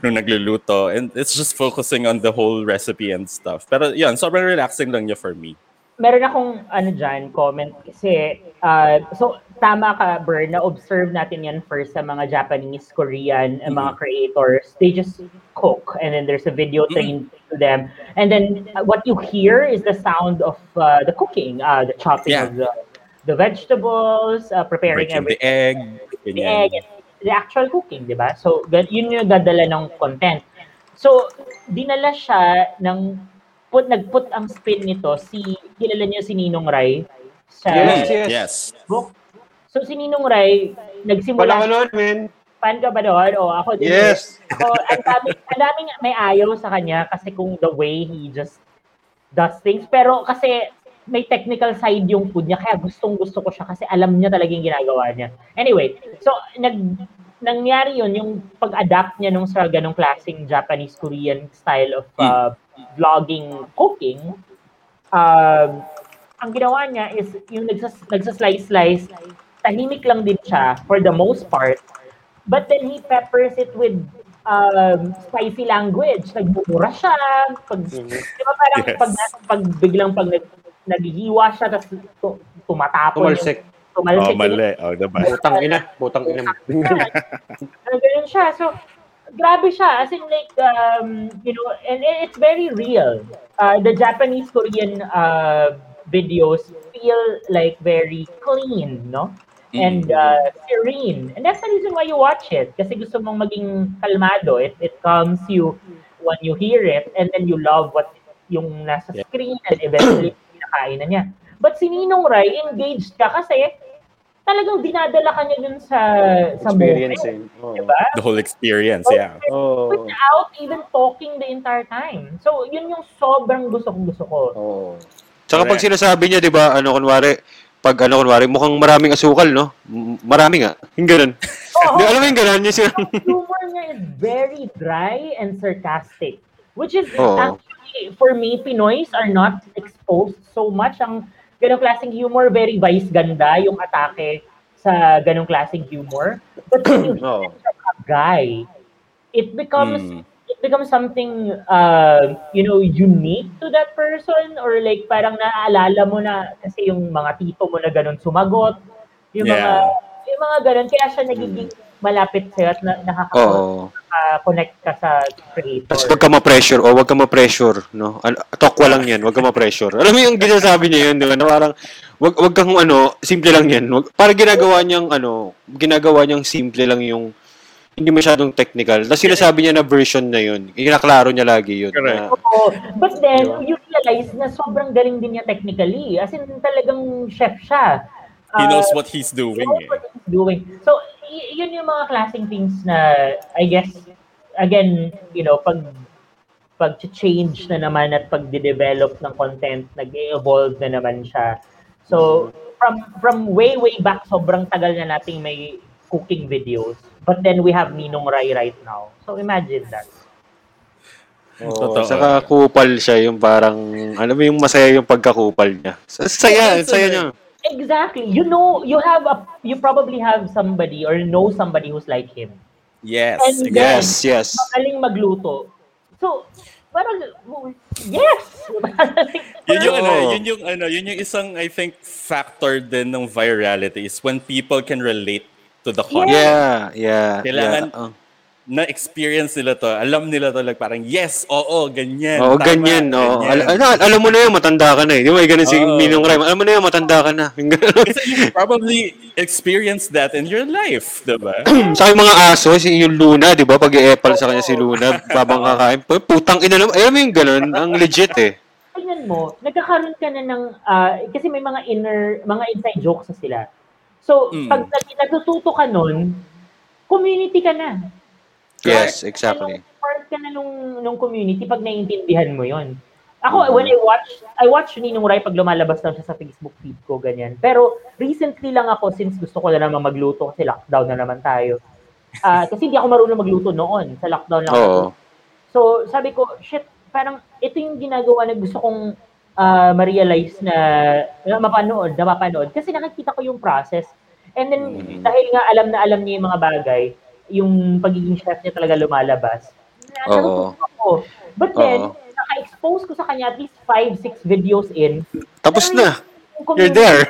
nung nagluluto, and it's just focusing on the whole recipe and stuff. Pero yun, sobrang relaxing lang niya for me. Meron akong ano dyan, comment kasi uh, so tama ka, Bern, na observe natin yan first sa mga Japanese, Korean, mm-hmm. mga creators. They just cook and then there's a video trained mm-hmm. to them, and then uh, what you hear is the sound of uh, the cooking, uh, the chopping yeah. of the, the vegetables, uh, preparing everything, the egg, the egg and the actual cooking, di ba? So, yun yung dadala ng content. So, dinala siya ng, put, nag-put ang spin nito, si, kilala niyo si Ninong Ry? Sa yes, yes, yes. book. So, si Ninong Ry, nagsimula. Palang ano, man? Fan ka ba doon? O, ako din. Yes. Ako, ang daming, ang daming may ayaw sa kanya kasi kung the way he just does things. Pero kasi, may technical side yung food niya, kaya gustong-gusto ko siya kasi alam niya talaga yung ginagawa niya. Anyway, so nag nangyari yun, yung pag-adapt niya nung sa ganong klaseng Japanese-Korean style of uh, vlogging cooking, uh, ang ginawa niya is yung nagsas, nagsaslice-slice, tahimik lang din siya for the most part, but then he peppers it with Um, spicy language, nagbubura siya, pag, di ba parang yes. pag, pag biglang pag naghihiwa siya, tapos tumatapon. Tumalsik. Tumalsik. Oh, mali. Oh, diba? Butang ina. Butang ina. Ganun siya. So, grabe siya. As in like, um, you know, and it's very real. Uh, the Japanese-Korean uh, videos feel like very clean, no? And uh, serene. And that's the reason why you watch it. Kasi gusto mong maging kalmado. It it calms you when you hear it, and then you love what yung nasa screen, and eventually, kinakain na niya. But si Ninong Ry, engaged ka kasi talagang dinadala ka niya dun sa, sa experience, moment. Eh. Oh. Diba? The whole experience, so, yeah. Oh. Without even talking the entire time. So, yun yung sobrang gusto-gusto ko. Oh. Saka pag sinasabi niya, di ba, ano, kunwari, pag ano, kunwari, mukhang maraming asukal, no? Marami nga. Yung ganun. Oh, alam mo yung ganun niya siya. The humor niya is very dry and sarcastic. Which is, oh. actually, for me, Pinoys are not exposed so much ang ganong klaseng humor, very vice ganda yung atake sa ganong klaseng humor. But when you oh. get a guy, it becomes mm. it becomes something uh, you know, unique to that person, or like parang naaalala mo na kasi yung mga tito mo na ganon sumagot, yung yeah. mga yung mga ganon, kaya siya nagiging malapit sa'yo at na, nakaka-connect oh. ka sa creator. Tapos wag ka ma-pressure, o oh, wag ka ma-pressure, no? Tokwa lang yan, wag ka ma-pressure. Alam mo yung ginasabi niya yun, di ba? Na parang, wag, wag kang ano, simple lang yan. Wag, parang ginagawa niyang, ano, ginagawa niyang simple lang yung, hindi masyadong technical. Tapos sinasabi niya na version na yun. Kinaklaro niya lagi yun. Na, oh, but then, diba? You realize na sobrang galing din niya technically. As in, talagang chef siya. He knows what he's doing. He knows what he's doing. So, y- yun yung mga klaseng things na, I guess, again, you know, pag pag-change na naman at pag-develop ng content, nag-evolve na naman siya. So, from from way, way back, sobrang tagal na nating may cooking videos. But then we have Ninong Ry right now. So, imagine that. Oh, saka kupal siya yung parang, alam mo yung masaya yung pagkakupal niya. Saya, saya niya. Exactly. You know, you have a, you probably have somebody or know somebody who's like him. Yes. And yes, then, yes. Magaling magluto. So, parang, yes. Yun yung ano, yun yung ano, yun yung isang, I think, factor din ng virality is when people can relate to the content. Yeah, yeah. Kailangan yeah. Uh. na-experience nila to. Alam nila to, like, parang, yes, oo, ganyan. Oo, tama, ganyan, oo. Al- al- alam mo na yun, matanda ka na eh. Di ba, ganun si Ninong Ry. Alam mo na yun, matanda ka na. Kasi you probably experience that in your life, di ba? Sa aking mga aso, si yung Luna, di ba, pag-i-epal sa kanya si Luna, babang kakain, putang ina naman. Alam mo yung ganun, ang legit eh. Tingnan mo, nagkakaroon ka na ng, uh, kasi may mga inner, mga inside jokes na sila. So, mm. pag natututo ka nun, community ka na. Yes, exactly. Part ka na nung, nung community pag naiintindihan mo yon. Ako, mm-hmm. when I watch, I watch Ninong Ry pag lumalabas lang siya sa Facebook feed ko, ganyan. Pero recently lang ako, since gusto ko na naman magluto kasi lockdown na naman tayo. Uh, kasi hindi ako marunong magluto noon. Sa lockdown lang ako. Oh. So, sabi ko, shit, parang ito yung ginagawa na gusto kong uh, ma-realize na, na mapanood, na mapanood. Kasi nakikita ko yung process. And then, mm-hmm. dahil nga alam na alam niya yung mga bagay, yung pagiging chef niya talaga lumalabas. Oo. Oh. But then, oh. naka-expose ko sa kanya at least five, six videos in. Tapos na. You're there.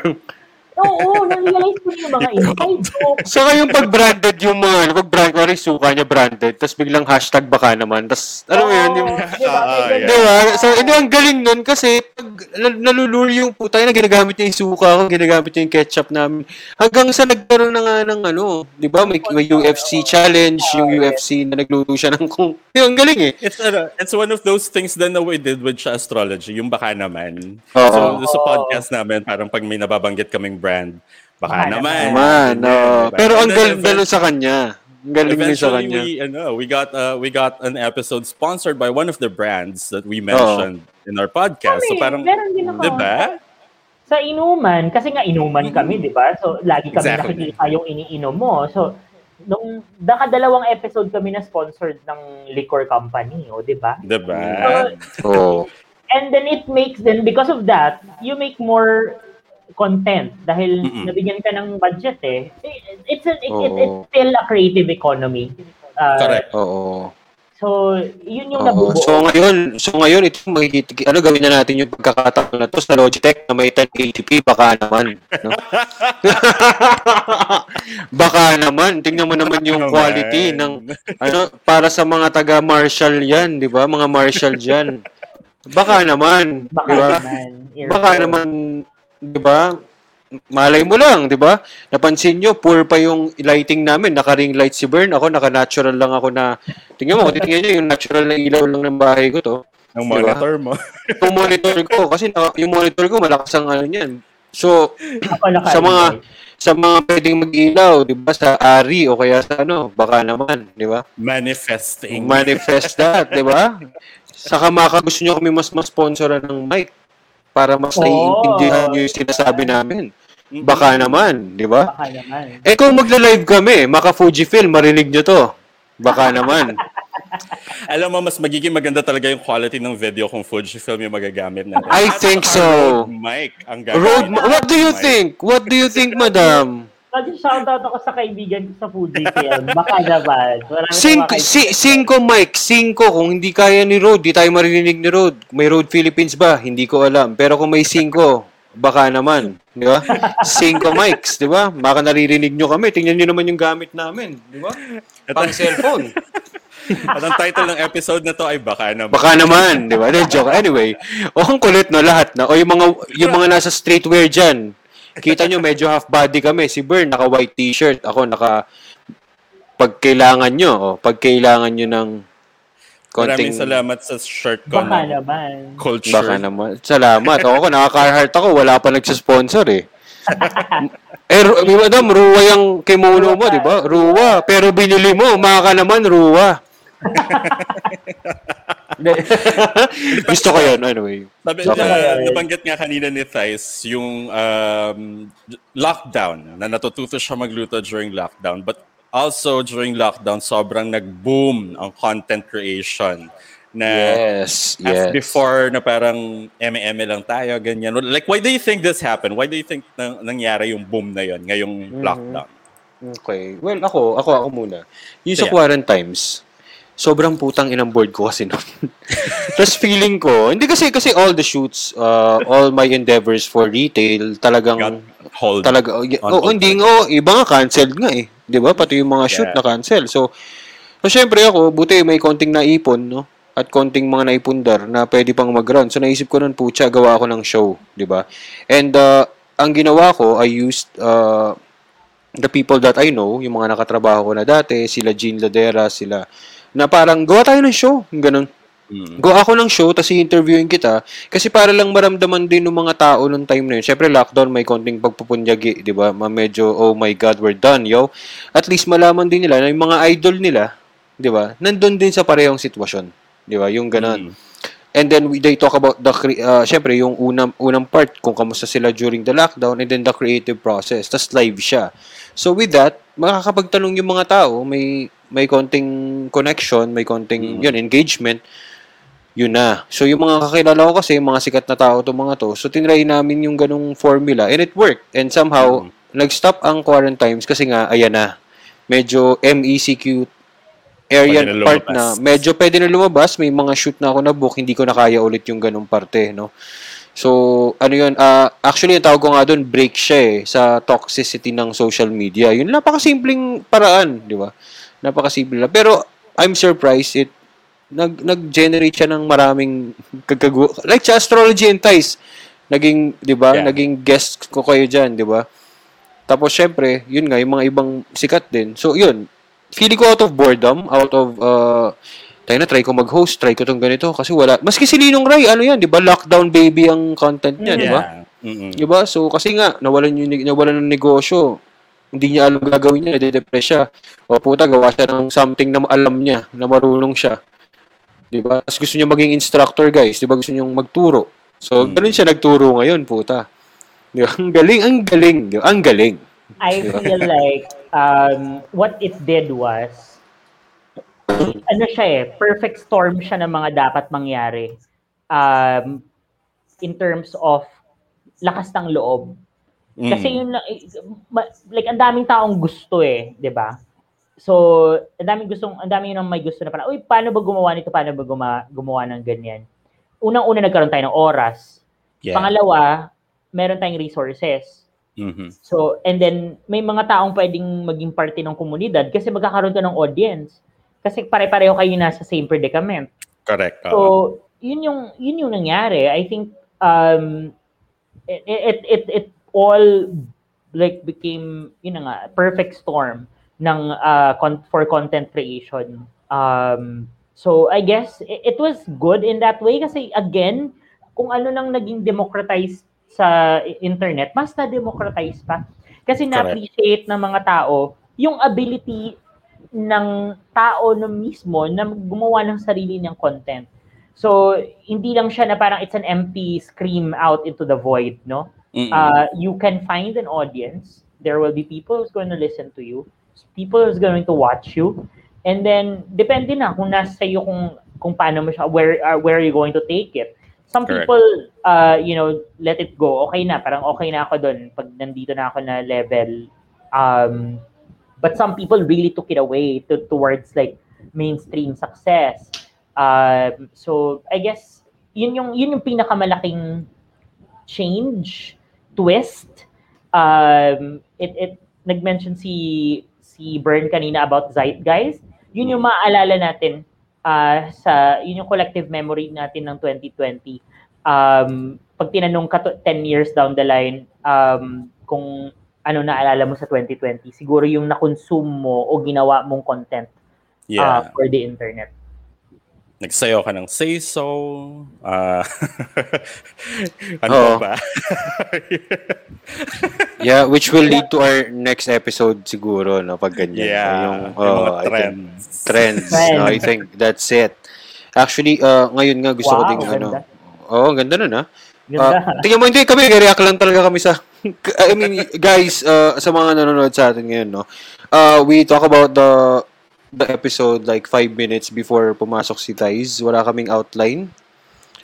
Oo, na-realize ko yung mga inside jokes. So, yung pag-branded yung mga, pag-brand, kaya suka niya branded, tapos biglang hashtag baka naman, tapos, ano oh, yun, yung, diba? Oh, yeah. Diba? So, ito, ang galing nun kasi, pag nalulure yung putay na ginagamit niya yung suka ko, ginagamit niya yung ketchup namin, hanggang sa nagkaroon na nga ng, ano, di ba, may, may U F C challenge, yung U F C na nagluto siya ng kung, yun, ang galing eh. It's, uh, it's one of those things that we did with astrology, yung baka naman. Oh, so, oh. sa podcast namin, parang pag may nababanggit kaming brand, baka ah, naman. naman no. Pero ang galing din sa kanya. Ang galing din sa kanya. We, ano, we got uh, we got an episode sponsored by one of the brands that we mentioned oh. in our podcast. Kami, so parang, di ba? Sa inuman, kasi nga inuman kami, di ba? So lagi kami exactly. nakikita yung iniinom mo. So nung nakadalawang episode kami na sponsored ng liquor company, o oh, di ba? Di ba? So, oh. And then it makes then because of that, you make more content dahil Mm-mm. nabigyan ka ng budget eh. It's a, it, it's still a creative economy. Uh, Correct. Oo. So, yun yung nabubuo. So ngayon, so ngayon ito makikita, ano gawin na natin yung pagkakataon na to sa Logitech na may ten eighty p baka naman, no? Baka naman, tingnan mo naman yung quality ng ano para sa mga taga Marshall yan, 'di ba? Mga Marshall diyan. Baka naman, baka diba? naman. Baka naman diba? Malay mo lang, diba? Napansin nyo, poor pa yung lighting namin. Naka-ring light si Bern. Ako, naka-natural lang ako na... Tingnan mo, titingnan nyo, yung natural na ilaw lang ng bahay ko to. Ang monitor mo. Yung monitor ko, kasi yung monitor ko malakas ang ano niyan. So, sa mga sa mga pwedeng mag-ilaw, di ba, sa Ari o kaya sa ano, baka naman, di ba? Manifesting. Manifest that, di ba? Saka maka gusto nyo kami mas ma-sponsoran ng mic para mas oh. naiintindihan nyo yung sinasabi namin. Baka naman, di ba? Baka naman. Eh kung magla-live kami, maka Fujifilm, marinig nyo to. Baka naman. Alam mo, mas magiging maganda talaga yung quality ng video kung Fujifilm yung magagamit natin. I At think so. Mike, ang Road, na, what do you Mike. think? What do you think, madam? Kasi shoutout ako sa kaibigan ko sa Fujifilm. Baka naman. Sinco, si, Sinco Mike. Sinco, kung hindi kaya ni Road, di tayo marinig ni Road. May Road Philippines ba? Hindi ko alam. Pero kung may Sinco, baka naman. Di ba? Sinco mics, di ba? Baka naririnig nyo kami. Tingnan nyo naman yung gamit namin. Di ba? Pang cellphone. At ang title ng episode na to ay Baka Naman. Baka Naman, di ba? No joke. Anyway, o oh, ang kulit no, lahat na. O yung mga, yung mga nasa streetwear dyan, kita nyo medyo half body kami. Si Bern, naka white t-shirt. Ako, naka pagkailangan nyo. O, pagkailangan nyo ng konting... Maraming salamat sa shirt ko. Baka Naman. Culture. Baka Naman. Salamat. Ako, naka-Carhartt ako. Wala pa nagsisponsor eh. Eh, may madam, ruwa yung kimono mo, di ba? Ruwa. Pero binili mo, Baka Naman, ruwa. Gusto ko yun, anyway. Sabi, okay. uh, nabanggit nga kanina ni Thais yung um, lockdown, na natututo siya magluto during lockdown. But also during lockdown, sobrang nag-boom ang content creation. Na yes, as yes. before na parang M M lang tayo, ganyan. Like, why do you think this happened? Why do you think nang- nangyari yung boom na yun, ngayong mm-hmm. lockdown? Okay. Well, ako, ako, ako muna. Yung so, sa yeah. quarantines, sobrang putang inang board ko kasi noon. Tapos feeling ko, hindi kasi kasi all the shoots, uh, all my endeavors for retail, talagang hold talaga, oh, oh hindi nga, oh, iba nga, canceled nga eh. Di ba? Pati yung mga shoot yeah. na cancel. So, so syempre ako, buti may konting naipon, no? At konting mga naipundar na pwede pang mag-run. So, naisip ko noon, pucha, gawa ako ng show, di ba? And, uh, ang ginawa ko, I used, uh, the people that I know, yung mga nakatrabaho ko na dati, sila Jean Ladera, sila... na parang, gawa tayo ng show. Ganun. Mm. Gawa ako ng show, tapos i-interviewin kita. Kasi para lang maramdaman din ng mga tao nung time na yun. Siyempre, lockdown, may konting pagpupunyagi, di ba? Medyo, oh my God, we're done, yo. At least malaman din nila na yung mga idol nila, di ba? Nandun din sa parehong sitwasyon. Di ba? Yung ganun. Mm. And then, they talk about the, uh, siyempre, yung unang, unang part, kung kamusta sila during the lockdown, and then the creative process. Tapos live siya. So, with that, makakapagtanong yung mga tao, may... may konting connection, may konting mm-hmm. yun, engagement, yun na. So, yung mga kakilala ko kasi, yung mga sikat na tao itong mga to, so, tinry namin yung ganung formula, and it worked. And somehow, mm-hmm. nag-stop ang quarantines kasi nga, ayan na, medyo M E C Q area na part na, medyo pwede na lumabas, may mga shoot na ako na book, hindi ko na kaya ulit yung ganung parte, no? So, ano yun, uh, actually, yung tawag ko nga doon, break siya eh, sa toxicity ng social media. Yun, napakasimpleng paraan, di ba? Napakasimple na. Pero, I'm surprised it, nag, nag-generate siya ng maraming kagagu... Like sa astrology and ties, naging, di ba? Yeah. Naging guest ko kayo dyan, di ba? Tapos, syempre, yun nga, yung mga ibang sikat din. So, yun. Feeling ko out of boredom, out of, uh, tayo na, try ko mag-host, try ko tong ganito, kasi wala. Maski si Ninong Ry, ano yan, di ba? Lockdown baby ang content niya, yeah. di ba? Mm-hmm. Di ba? So, kasi nga, nawalan yung, nawalan ng negosyo. Hindi niya alam gagawin niya, nade-depress siya. O puta, gawa siya ng something na alam niya, na marunong siya. Diba? Tapos gusto niya maging instructor, guys. Diba? Gusto niya magturo. So, hmm. ganun siya nagturo ngayon, puta. Diba? Ang galing, ang galing. Diba? Ang galing. I diba? feel like, um, what it did was, ano siya eh, perfect storm siya ng mga dapat mangyari. Um, in terms of lakas ng loob. Kasi yun, like, ang daming taong gusto eh, di ba? So, ang daming gustong, ang daming yun ang may gusto na parang, uy, paano ba gumawa nito? Paano ba gumawa, gumawa ng ganyan? Unang-una, nagkaroon tayo ng oras. Yeah. Pangalawa, meron tayong resources. Mm-hmm. So, and then, may mga taong pwedeng maging parte ng komunidad kasi magkakaroon ka ng audience. Kasi pare-pareho kayo nasa same predicament. Correct. So, yun yung, yun yung nangyari. I think, um, it, it, it, it all like became yun nga perfect storm ng uh, con- for content creation um So I guess it was good in that way kasi again, kung ano nang naging democratized sa internet, mas na-democratize pa. Kasi na-appreciate ng mga tao yung ability ng tao na mismo na gumawa ng sarili niyang content. So hindi lang siya na parang it's an empty scream out into the void, no? Uh, you can find an audience. There will be people who's going to listen to you. People who's going to watch you. And then, depende na kung nasa sa'yo kung, kung paano mo siya, where, uh, where are you going to take it. Some Correct. people, uh, you know, let it go. Okay na, parang okay na ako dun pag nandito na ako na level. Um, but some people really took it away to, towards like mainstream success. Uh, so, I guess, yun yung, yun yung pinakamalaking change, twist. Um, it, it, nag-mention si, si Bern kanina about Zeitgeist. Yun yung maaalala natin uh, sa, yun yung collective memory natin ng twenty twenty. Um, pag tinanong ka to, ten years down the line, um, kung ano naalala mo sa twenty twenty, siguro yung na-consume mo o ginawa mong content yeah. uh, for the internet. Nagsayo ka ng say-so. Uh, ano oh. ba? Yeah, which will lead to our next episode siguro, no? Pag ganyan. Yeah, so, yung, yung oh, mga trends. Think, trends. Trend. No, I think that's it. Actually, uh, ngayon nga gusto wow, ko ding ano. Oo, oh, ganda nun, ha? Ganda. Uh, tingnan mo, hindi kami, react lang talaga kami sa... I mean, guys, uh, sa mga nanonood sa atin ngayon, no? Uh, we talk about the... the episode like five minutes before pumasok si Thais. Wala kaming outline.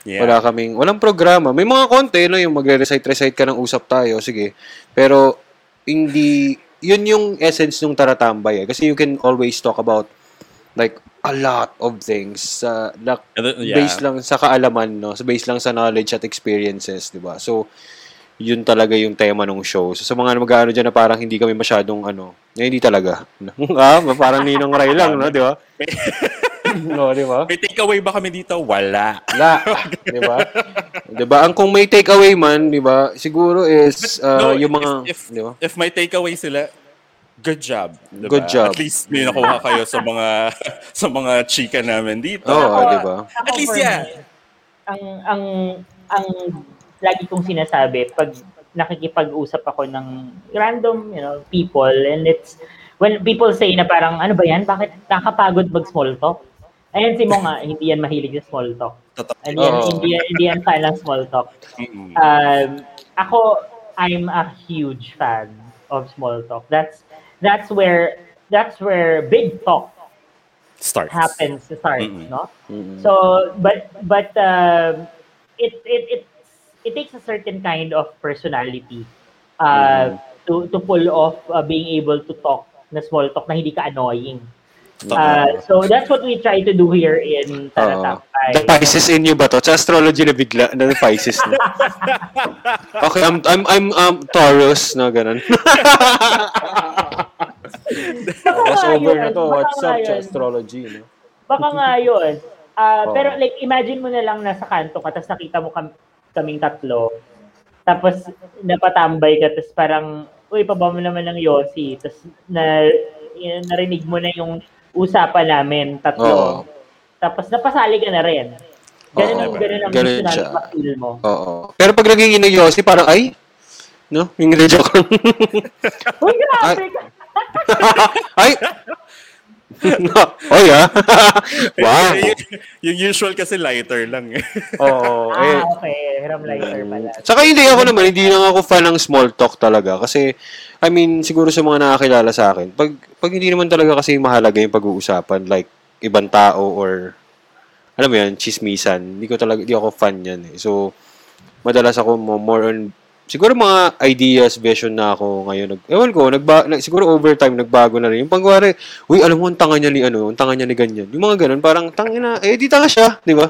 Yeah. Wala kaming, walang programa. May mga konti, no, yung magre-recite-recite ka ng usap tayo, sige. Pero, hindi, yun yung essence ng Taratambay. Eh. Kasi you can always talk about like a lot of things. Uh, like, yeah. Based lang sa kaalaman, no? So, based lang sa knowledge at experiences, di ba? So, yun talaga yung tema ng show. So, sa mga mag-ano dyan na parang hindi kami masyadong ano, eh, hindi talaga. Ah, parang Ninong Ry lang, no? Di ba? No, di ba? May takeaway ba kami dito? Wala. Wala. Di ba? Di ba? Ang kung may takeaway man, di ba, siguro is uh, no, yung mga... If, if, diba? If may takeaway sila, good job. Diba? Good job. At least may nakuha kayo sa mga sa mga chika namin dito. Oo, oh, di ba? At least, yeah. Ang... ang ang lagi kong sinasabi pag nakikipag-usap ako ng random, you know, people, and it's when people say na parang ano ba yan, bakit nakakapagod mag small talk? Ayan si Mong, ah, hindi yan mahilig sa small talk. Ayan, oh. hindi yan hindi yan fan ng small talk. Um, ako I'm a huge fan of small talk. That's that's where that's where big talk starts. Happens starts, mm-mm. no? Mm-mm. So but but uh, it it it it takes a certain kind of personality uh, mm. to to pull off uh, being able to talk na small talk na hindi ka annoying. Uh, so that's what we try to do here in Taratambay. Uh, the Pisces in you ba to? Sa astrology na bigla na the Pisces na. Okay, I'm I'm I'm um Taurus na ganun. That's over na to. What's up sa astrology, no? Baka nga yun. Uh, oh. Pero like imagine mo na lang nasa kanto ka tapos nakita mo kami kaming tatlo. Tapos, napatambay ka. Tapos parang, uy, pababa mo naman ng yosi. Tapos, na, narinig mo na yung usapan namin, tatlo. Oh. Tapos, napasali ka na rin. Ganun oh, ang, ganun ang personal mo. Oo. Pero pag naging ina yosi, parang, ay, no? Yung radio ko. Uy, grabe ka! Ay! No. Oh yeah. Wow. Yung usual kasi lighter lang. Oo. Oh, eh. Ah, okay. Hiram lighter pala. Saka hindi ako naman, hindi lang ako fan ng small talk talaga. Kasi, I mean, siguro sa mga nakakilala sa akin, pag, pag hindi naman talaga kasi mahalaga yung pag-uusapan, like, ibang tao or, alam mo yan, chismisan. Hindi ko talaga, hindi ako fan yan eh. So, madalas ako more on, siguro mga ideas, vision na ako ngayon. Nag, ewan ko, nagba, nag, siguro overtime, nagbago na rin. Yung pangwari, uy, alam mo, ang tanga niya ni ano, ang tanga niya ni ganyan. Yung mga ganun, parang, tanga na, eh, di tanga siya, di ba?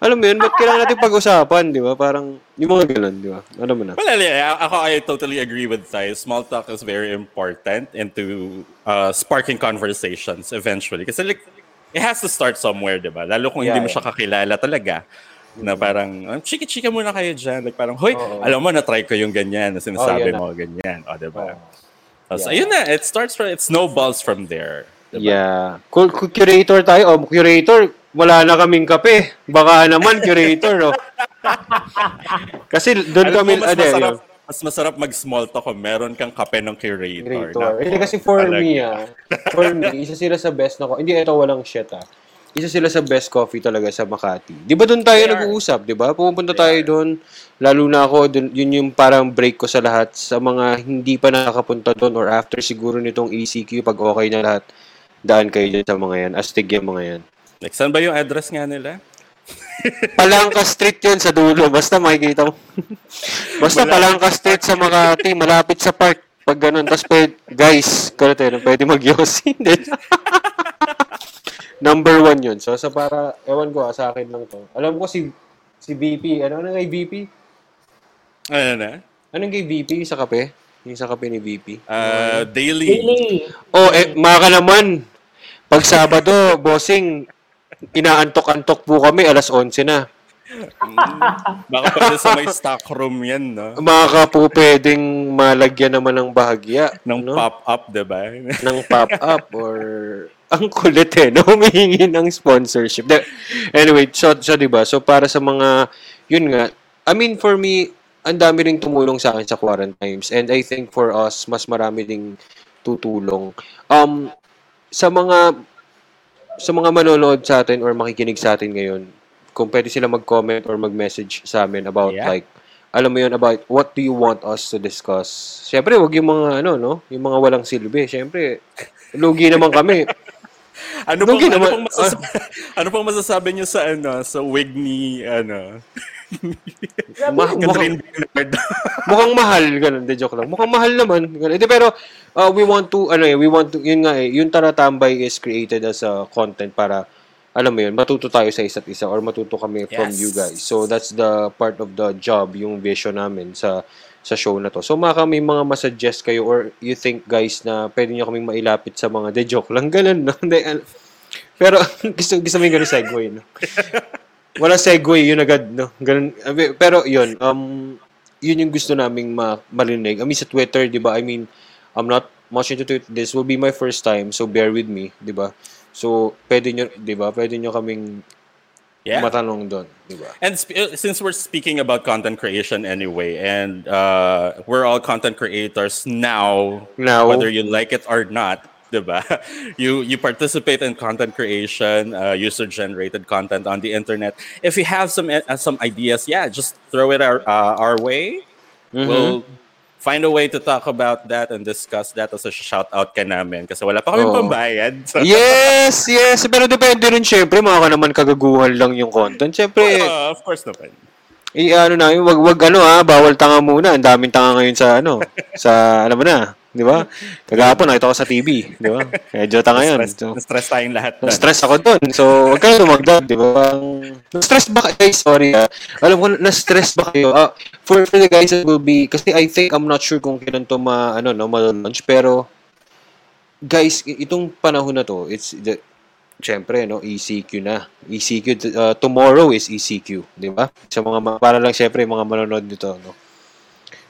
Alam mo yun, ba't kailangan natin pag-usapan, di ba? Parang, yung mga ganun, di ba? Alam mo na. Well, yeah, ako, I totally agree with Sai. Small talk is very important into uh, sparking conversations eventually. Kasi, like, it has to start somewhere, di ba? Lalo kung yeah, hindi mo yeah. siya kakilala talaga. Na parang, chika-chika muna kayo dyan. Like parang, hoy, oh, alam mo, na-try ko yung ganyan. Na sinasabi oh, mo, na. ganyan. O, diba? Oh. So, yeah. Ayun na. It starts from, it snowballs from there. Diba? Yeah. Curator tayo. O, curator, wala na kaming kape. Baka naman, curator. Oh. Kasi doon kami... Mas masarap, mas masarap mag-small talk kung meron kang kape ng curator. curator. Hindi kasi for talaga. me, ah, for me, isa sila sa best na ko. Hindi, ito walang shit, ah. Isa sila sa best coffee talaga sa Makati. Di ba doon tayo nag-uusap, di ba? Pumunta tayo doon. Lalo na ako, dun, yun yung parang break ko sa lahat. Sa mga hindi pa nakapunta doon or after siguro nitong E C Q, pag okay na lahat, daan kayo dyan sa mga yan. Astig yung mga yan. Like, saan ba yung address nga nila? Palangka Street yun sa dulo. Basta makikita mo. Basta Palangka Street sa Makati. Malapit sa park. Pag ganun. Tapos pwede, guys, Curator, pwede mag-yosin. Number one yun. So, sa para, ewan ko, sa akin lang to. Alam ko si si V P. Ano, ano kay V P? Ano na? Anong kay V P? Sa kape? Yung sa kape ni V P? Uh, daily. daily. Oh, eh, maka naman. Pag Sabado, bossing, inaantok-antok po kami, alas onse na. Baka pwede sa may stock room yan, no? Baka po pwedeng malagyan naman ng bahagya. Nang no? pop-up, diba? Nang pop-up or... Ang kulit eh, no? Humihingi ng sponsorship. Anyway, so, so diba? So para sa mga... Yun nga. I mean, for me, ang dami rin tumulong sa akin sa quarantines. And I think for us, mas marami ding tutulong. Um, sa mga... Sa mga manonood sa atin or makikinig sa atin ngayon, kung pwede sila mag-comment or mag-message sa amin about yeah. like, alam mo yun, about what do you want us to discuss? Siyempre, wag yung mga ano, no? Yung mga walang silbi. Siyempre, lugi naman kami. ano, lugi pang, naman, ano, pang masasab- uh, ano pang masasabi nyo sa, ano, sa wig ni, ano, Ma- mukhang, mukhang mahal ganun, de joke lang. Mukhang mahal naman. Ganun. De, pero uh, we want to ano eh, we want to yun nga eh, yung Taratambay is created as a content para alam mo yun, matuto tayo sa isa't isa or matuto kami yes. from you guys. So that's the part of the job, yung vision namin sa sa show na to. So maka may mga masuggest kayo or you think guys na pwede niyo kaming mailapit sa mga de joke lang ganun. No? De, al- pero gusto gusto mo yung ganun segue, no? Wala segue yun agad, no? Ganun. Pero yun, um, yun yung gusto naming ma- marinig. I mean, sa Twitter, di ba? I mean, I'm not much into Twitter. This will be my first time, so bear with me, di ba? So, pwede nyo, di ba? Pwede nyo kaming yeah. matanong doon, di ba? And sp- since we're speaking about content creation anyway, and uh, we're all content creators now, now, whether you like it or not, diba? You you participate in content creation, uh, user-generated content on the internet. If you have some uh, some ideas, yeah, just throw it our uh, our way. Mm-hmm. We'll find a way to talk about that and discuss that as a shout-out ka namin. Kasi wala pa kami oh. pambayad. So. Yes, yes. Pero depende rin, syempre, maka naman kagaguhan lang yung content. Syempre, uh, of course naman. Eh, ano na, wag, wag ano ha, bawal tanga muna. Ang daming tanga ngayon sa ano, sa alam mo na. Di ba? Kagapon, nakita ko sa T V. Di ba? Medyo tanga yun. Na-stress, so, na-stress tayong lahat. Na. Na-stress ako dun. So, huwag ka na mag-dog. Di ba? Na-stress ba kayo? Sorry ah. Alam ko, na-stress ba kayo? Uh, for, for the guys that will be, kasi I think, I'm not sure kung kailan to ma, ano, no, ma-launch. Pero, guys, itong panahon na to, it's, the, syempre, no, E C Q na. E C Q, uh, tomorrow is E C Q. Di ba? Sa mga, para lang, syempre, mga manonood nito, no?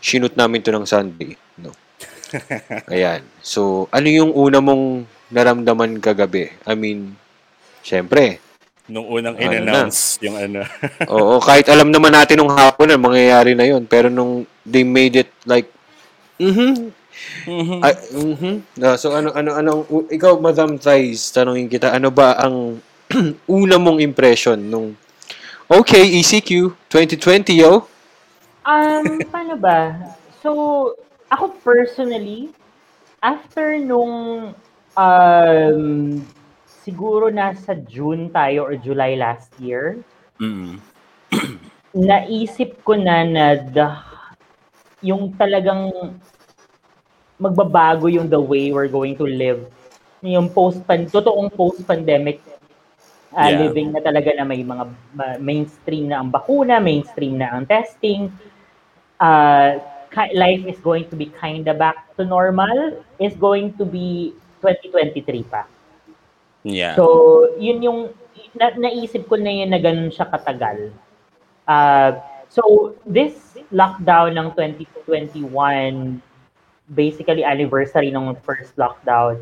Sinut namin to ng Sunday, no? Ayan. So, ano yung una mong naramdaman kagabi? I mean, syempre. Nung unang ano in-announce na. Yung ano. Oo, kahit alam naman natin nung hapon na mangyayari na yun. Pero nung they made it like, mm-hmm. Mm-hmm. Uh, mm-hmm. Uh, so, ano, ano, ano, uh, ikaw, Madam Thais, tanongin kita, ano ba ang una mong impression nung, okay, E C Q twenty twenty, yo? Um, paano ba? So, ako personally, after nung um, siguro nasa June tayo or July last year, mm-hmm. naisip ko na na the, yung talagang magbabago yung the way we're going to live. Yung post-pandemic, totoong post-pandemic uh, yeah. living na talaga na may mga uh, mainstream na ang bakuna, mainstream na ang testing, uh, life is going to be kind of back to normal, is going to be twenty twenty-three pa. Yeah. So, yun yung, na, naisip ko na yun na ganun siya katagal. Uh, so, this lockdown ng twenty twenty-one, basically anniversary ng first lockdown,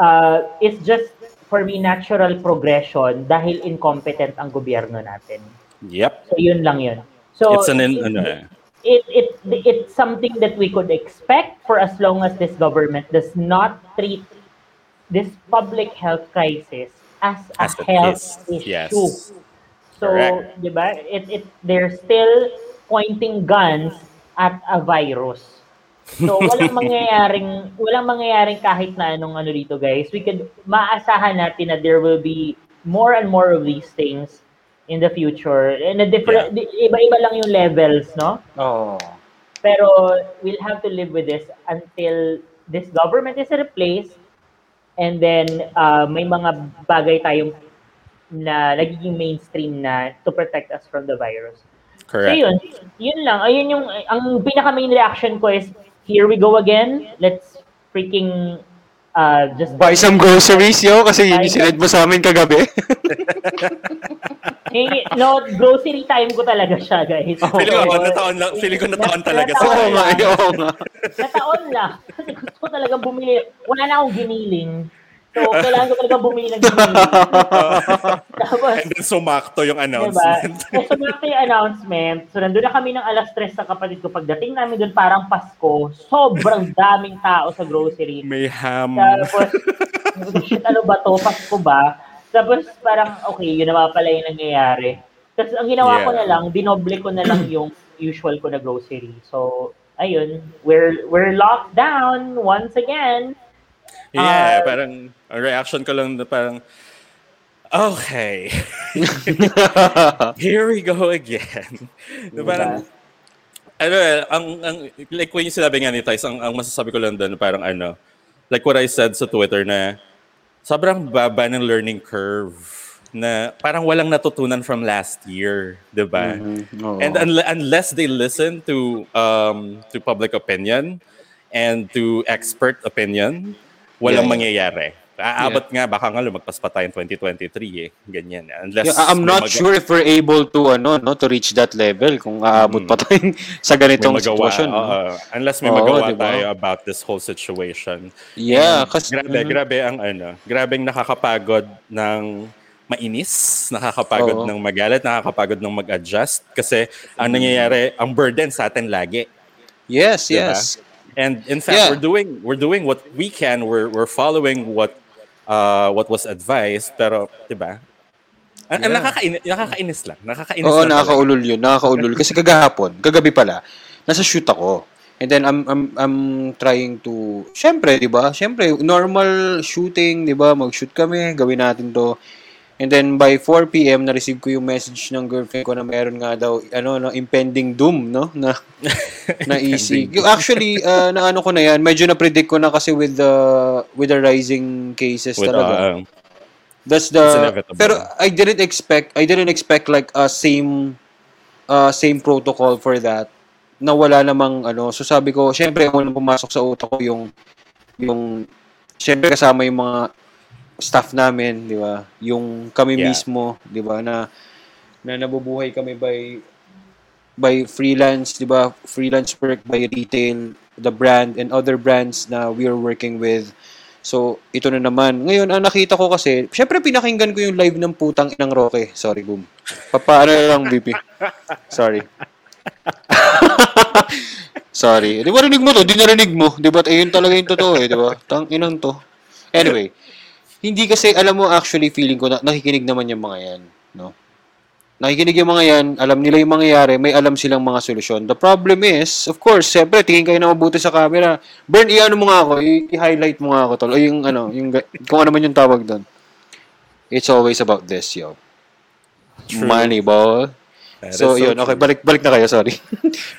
uh, it's just, for me, natural progression dahil incompetent ang gobyerno natin. Yep. So, yun lang yun. So, it's an... In- it, It it it's something that we could expect for as long as this government does not treat this public health crisis as, as a health issue. Yes. So, di ba? It it they're still pointing guns at a virus. So walang mangyayaring walang mangyayaring kahit na anong ano dito, guys. We could maasahan natin na there will be more and more of these things in the future, in a different, yeah. iba-iba lang yung levels, no? Oh. Pero we'll have to live with this until this government is replaced, and then uh, may mga bagay tayong na nagiging mainstream na to protect us from the virus. Correct. So yun, yun lang. Ayun yung ang pinaka main reaction ko is here we go again. Let's freaking uh, just buy some groceries, yo, kasi yun yung sinad mo sa amin kagabi. Eh, no, grocery time ko talaga siya, guys. Oh, feeling ko, nataon lang. Feeling ko nataon talaga siya. Oo nga, oo nga. Nataon lang. Kasi gusto ko talaga bumili. Wala na akong giniling. So, kailangan ko talaga bumili ng giniling. Tapos, and then sumakto yung announcement. Diba? So, sumakto yung announcement. So, nandun na kami ng alas tres sa kapatid ko. Pagdating namin doon, parang Pasko. Sobrang daming tao sa grocery. May ham. Tapos, shit, ano ba to? Pasko ba? Tapos parang, okay, yun naman pala yung nangyayari. Tapos ang ginawa yeah. ko na lang, dinoble ko na lang yung usual ko na grocery. So, ayun, we're we're locked down once again. Yeah, uh, parang reaction ko lang na parang, okay. Here we go again. Diba? Parang, ano, ang, ang, like when yung sinabi nga ni Thais, ang, ang masasabi ko lang doon, parang ano, like what I said sa Twitter na, sobrang baba ng learning curve na parang walang natutunan from last year, di ba? Mm-hmm. And un- unless they listen to um, to public opinion and to expert opinion, walang yeah. mangyayari. Aabot yeah. nga, baka nga lumagpas pa tayo twenty twenty-three eh. Ganyan. Unless yeah, I'm not mag- sure if we're able to ano no to reach that level kung aabot mm-hmm. pa tayo sa ganitong situation. Uh, uh, unless may oh, magawa diba? Tayo about this whole situation. Yeah. Um, kasi, grabe, mm-hmm. grabe ang ano. Grabeng nakakapagod ng mainis, nakakapagod oh. ng magalit, nakakapagod ng mag-adjust. Kasi mm-hmm. ang nangyayari, ang burden sa atin lagi. Yes, diba? Yes. And in fact, yeah. we're doing we're doing what we can. We're we're following what Uh, what was advised, pero, diba? Yeah. Ang nakakainis, nakakainis lang. Nakakainis Oo, lang nakakaulol yun. Nakakaulol. Kasi kagahapon, kagabi pala, nasa shoot ako. And then, I'm I'm I'm trying to, syempre, diba? Syempre, normal shooting, diba? Mag-shoot kami, gawin natin to. And then, by four p.m., na-receive ko yung message ng girlfriend ko na meron nga daw, ano, no, impending doom, no? Na, na E C Q. Actually, uh, na ano ko na yan, medyo na-predict ko na kasi with the with the rising cases with, talaga. Uh, That's the pero I didn't expect I didn't expect like a uh, same uh, same protocol for that. Na wala namang ano. So sabi ko, syempre ako nang pumasok sa utak ko yung yung syempre kasama yung mga staff namin, di ba? Yung kami yeah. mismo, di ba? Na na nabubuhay kami by by freelance, di ba? Freelance work by retail, the brand, and other brands na we are working with. So, ito na naman. Ngayon, ang nakita ko kasi, syempre pinakinggan ko yung live ng putang inang Roque. Sorry, boom. Papaano lang, B P. Sorry. Sorry. Di ba narinig mo to? Di narinig mo. Di ba? Ayun talaga yung totoo eh, di ba? Tang inang to. Anyway, hindi kasi, alam mo, actually, feeling ko na nakikinig naman yung mga yan, no? Nakikinig yung mga yan, alam nila yung mangyayari, may alam silang mga solusyon. The problem is, of course, siyempre, tingin kayo na mabuti sa camera. Bern, i-ano mo nga ako, i-highlight mo nga ako, tol. O yung ano, yung, kung ano man yung tawag doon. It's always about this, yo. True. Money ball. That so, so yun, true. Okay, balik, balik na kayo, sorry.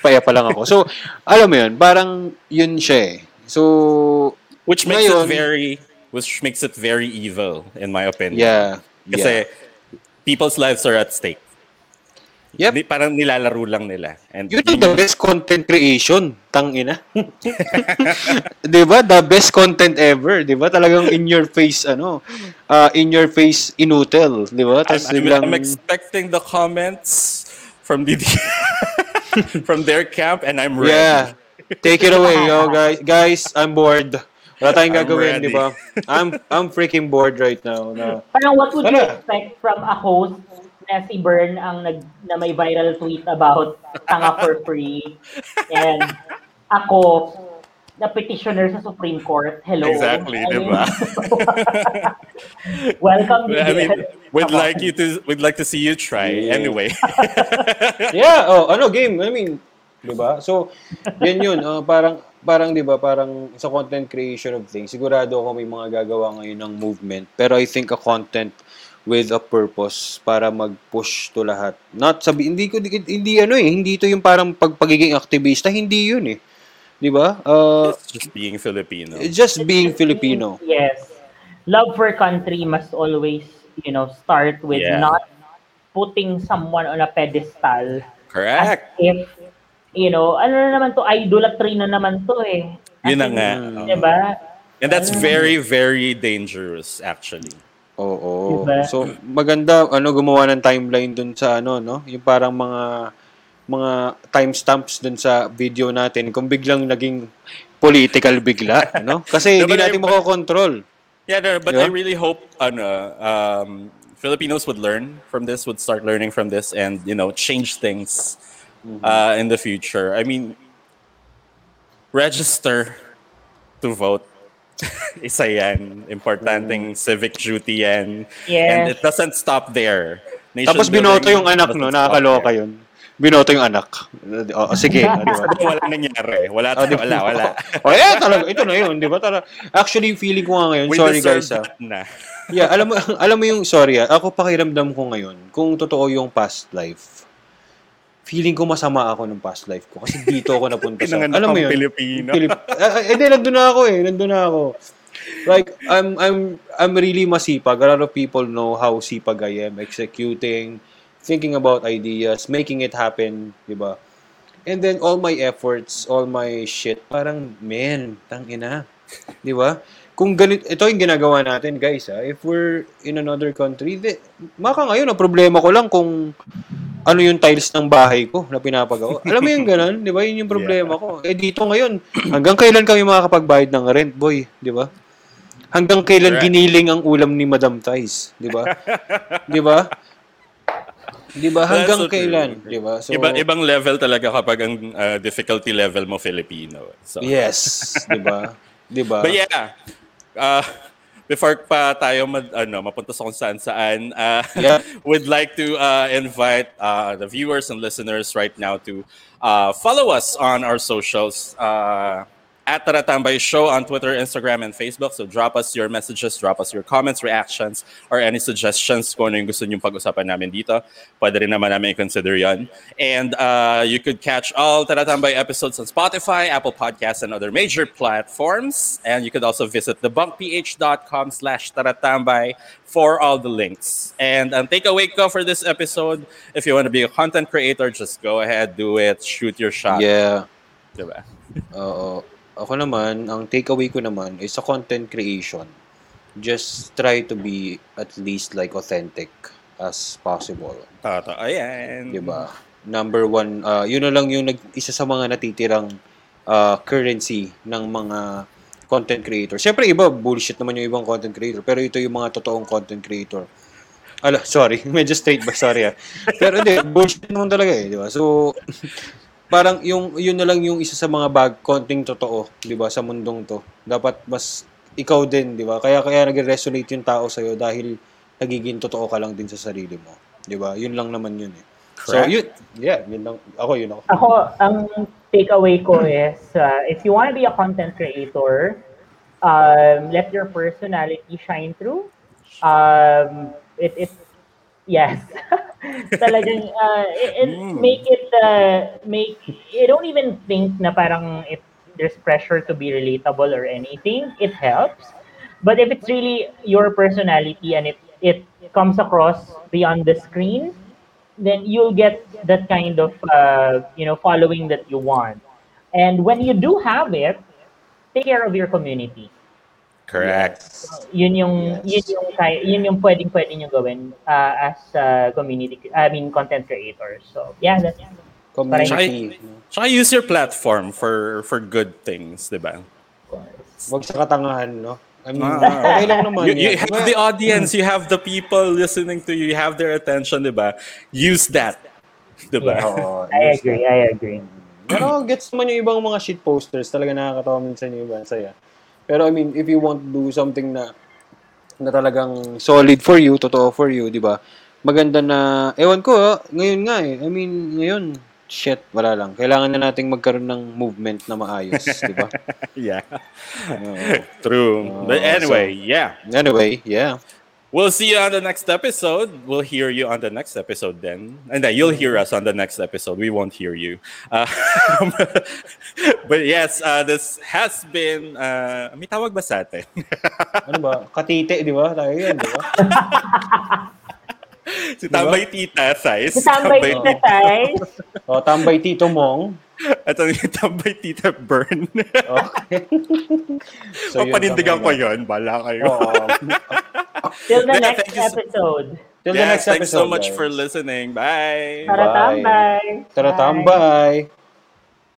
Paya pa lang ako. So, alam mo yun, parang yun siya eh. So, which makes ngayon, it very, which makes it very evil, in my opinion. Yeah. Kasi, yeah. people's lives are at stake. Yep. Di, parang nilalaro lang nila. And you know the best content creation, tangina. Diba? The best content ever, diba? Talagang in your face, ano, uh, in your face, inutil, diba? I'm, I'm, lang... I'm expecting the comments from the from their camp, and I'm ready. Yeah. Take it away, yo, guys. Guys, I'm bored. Wala tayong gagawin, di ba? I'm I'm freaking bored right now. Na, parang what would you expect from a host na si Bern ang nag, na may viral tweet about Sanga for free and ako na petitioner sa Supreme Court. Hello. Exactly, di ba? Welcome. I mean, we'd like you to, we'd like to see you try yeah. anyway. Yeah. Oh, ano game? I mean, di ba? So, yan yun. Uh, parang, parang di ba? Parang sa content creation of things. Sigurado ako may mga gagawa ngayon ng movement. Pero I think a content with a purpose para mag-push to lahat. Not sabi, hindi ko, hindi ano eh. Hindi ito yung parang pagpagiging activista. Hindi yun eh. Di ba? Uh, just being Filipino. Just being just Filipino. Being, yes. Love for country must always, you know, start with yeah. not putting someone on a pedestal. Correct. As if, you know, ano na naman to, idolatry na naman to eh. As yun na nga. Di ba? And that's very, very dangerous actually. Oo. Diba? So, maganda, ano, gumawa ng timeline dun sa ano, no? Yung parang mga... mga timestamps dun sa video natin kung biglang naging political bigla, no? Kasi no, hindi natin I, makokontrol. Yeah, no, but yeah? I really hope ano, um, Filipinos would learn from this, would start learning from this and, you know, change things mm-hmm. uh, in the future. I mean, register to vote. Isa yan. Importanteng mm-hmm. civic duty yan. Yeah. And it doesn't stop there. Nation Tapos binoto yung anak, no? Nakakaloka yun. Binoto yung anak. O, sige. Wala nangyari. Wala, wala, wala. wala. O, yeah, talaga. Ito na yun, di ba? Talaga. Actually, feeling ko nga ngayon, we sorry guys. Na. Yeah, alam mo, alam mo yung, sorry, ako pakiramdam ko ngayon, kung totoo yung past life, feeling ko masama ako ng past life ko. Kasi dito ako napunta sa, alam mo yun, Pilipino. Eh, di, nandun na ako eh. Nandun na ako. Like, I'm, I'm, I'm really masipag. A lot of people know how sipag I am. Executing, thinking about ideas, making it happen, di ba? And then all my efforts, all my shit, parang, man, tangina. Di ba? Kung ganito, ito yung ginagawa natin, guys, ha? If we're in another country, di, maka ngayon, ang problema ko lang kung ano yung tiles ng bahay ko na pinapagawa. Alam mo yung ganun, di ba? Yun yung problema yeah. ko. Eh, dito ngayon, hanggang kailan kami makakapagbayad ng rent, boy? Di ba? Hanggang kailan giniling ang ulam ni Madam Thais? Di ba? Di ba? Diba hanggang so, kailan, diba? So iba, ibang level talaga kapag ang uh, difficulty level mo Filipino. So yes, diba? Diba? But yeah. Uh, before pa tayo mag, ano, mapunta sa kung saan-saan, uh, yeah. we'd like to uh, invite uh, the viewers and listeners right now to uh, follow us on our socials. Uh, At Taratambay Show on Twitter, Instagram, and Facebook. So drop us your messages, drop us your comments, reactions, or any suggestions kung ano yung gusto nyong pag-usapan namin dito. Pwede rin naman namin i-consider yun. And uh, you could catch all Taratambay episodes on Spotify, Apple Podcasts, and other major platforms. And you could also visit thebunkph.com slash Taratambay for all the links. And um, takeaway ko for this episode, if you want to be a content creator, just go ahead, do it, shoot your shot. Yeah. Diba? Oo. Ako naman, ang takeaway ko naman is sa content creation, just try to be at least like authentic as possible. Totoo yan. Diba? Number one, uh, yun na lang yung nag, isa sa mga natitirang uh, currency ng mga content creator. Siyempre iba, bullshit naman yung ibang content creator, pero ito yung mga totoong content creator. Ala, sorry. Medyo straight ba? Sorry ah. Pero hindi, bullshit naman talaga eh. Diba? So... parang yung yun na lang yung isa sa mga bag konting totoo, 'di ba, sa mundong 'to. Dapat mas ikaw din, 'di ba? Kaya kaya nagre-resonate yung tao sa iyo dahil nagiging totoo ka lang din sa sarili mo, 'di ba? Yun lang naman yun eh. Correct. So yun, yeah, yun lang ako yun ako. Ako ang takeaway ko is uh, if you want to be a content creator, um let your personality shine through. Um it it yes. Talagang uh, and mm. make it uh, make you don't even think na parang if there's pressure to be relatable or anything, it helps. But if it's really your personality and it it comes across beyond the screen, then you'll get that kind of uh, you know following that you want. And when you do have it, take care of your community. Correct. So, yun yung yes. yun yung yun yung pwedeng pwedeng nyo gawin uh, as uh, community I mean content creators. So yeah, that's community. Try, try use your platform for for good things, 'di ba? Huwag sa katangahan, no? I mean, ah, okay lang naman. You, you have the audience, you have the people listening to you, you have their attention, diba? Use that. Diba? Yeah, I agree, I agree. Pero gets naman yung ibang mga shit posters. Talaga nakakatawa minsan yung iba. Saya. Pero I mean, if you want to do something na na talagang solid for you, totoo for you, diba? Maganda na, ewan ko, ngayon nga eh. I mean, ngayon, shit, wala lang. Kailangan na nating magkaroon ng movement na maayos, diba? Yeah. Uh, True. Uh, But anyway, so, yeah. Anyway, yeah. We'll see you on the next episode. We'll hear you on the next episode then. And then you'll hear us on the next episode. We won't hear you. Uh, but yes, uh, this has been... Uh, may tawag ba sa atin? Ano ba? Katite, di ba? Tayo yan, di ba? Si Tambay Tita Size. Si Tambay Tita Size. O, Tambay Tito Mong. At ang Tambay Tita Burn. Okay. So, papanindigan ko yun. Bala kayo. Oo. Till the next episode. Till the next episode. Thanks so much for listening. Bye. Taratambay. Taratambay.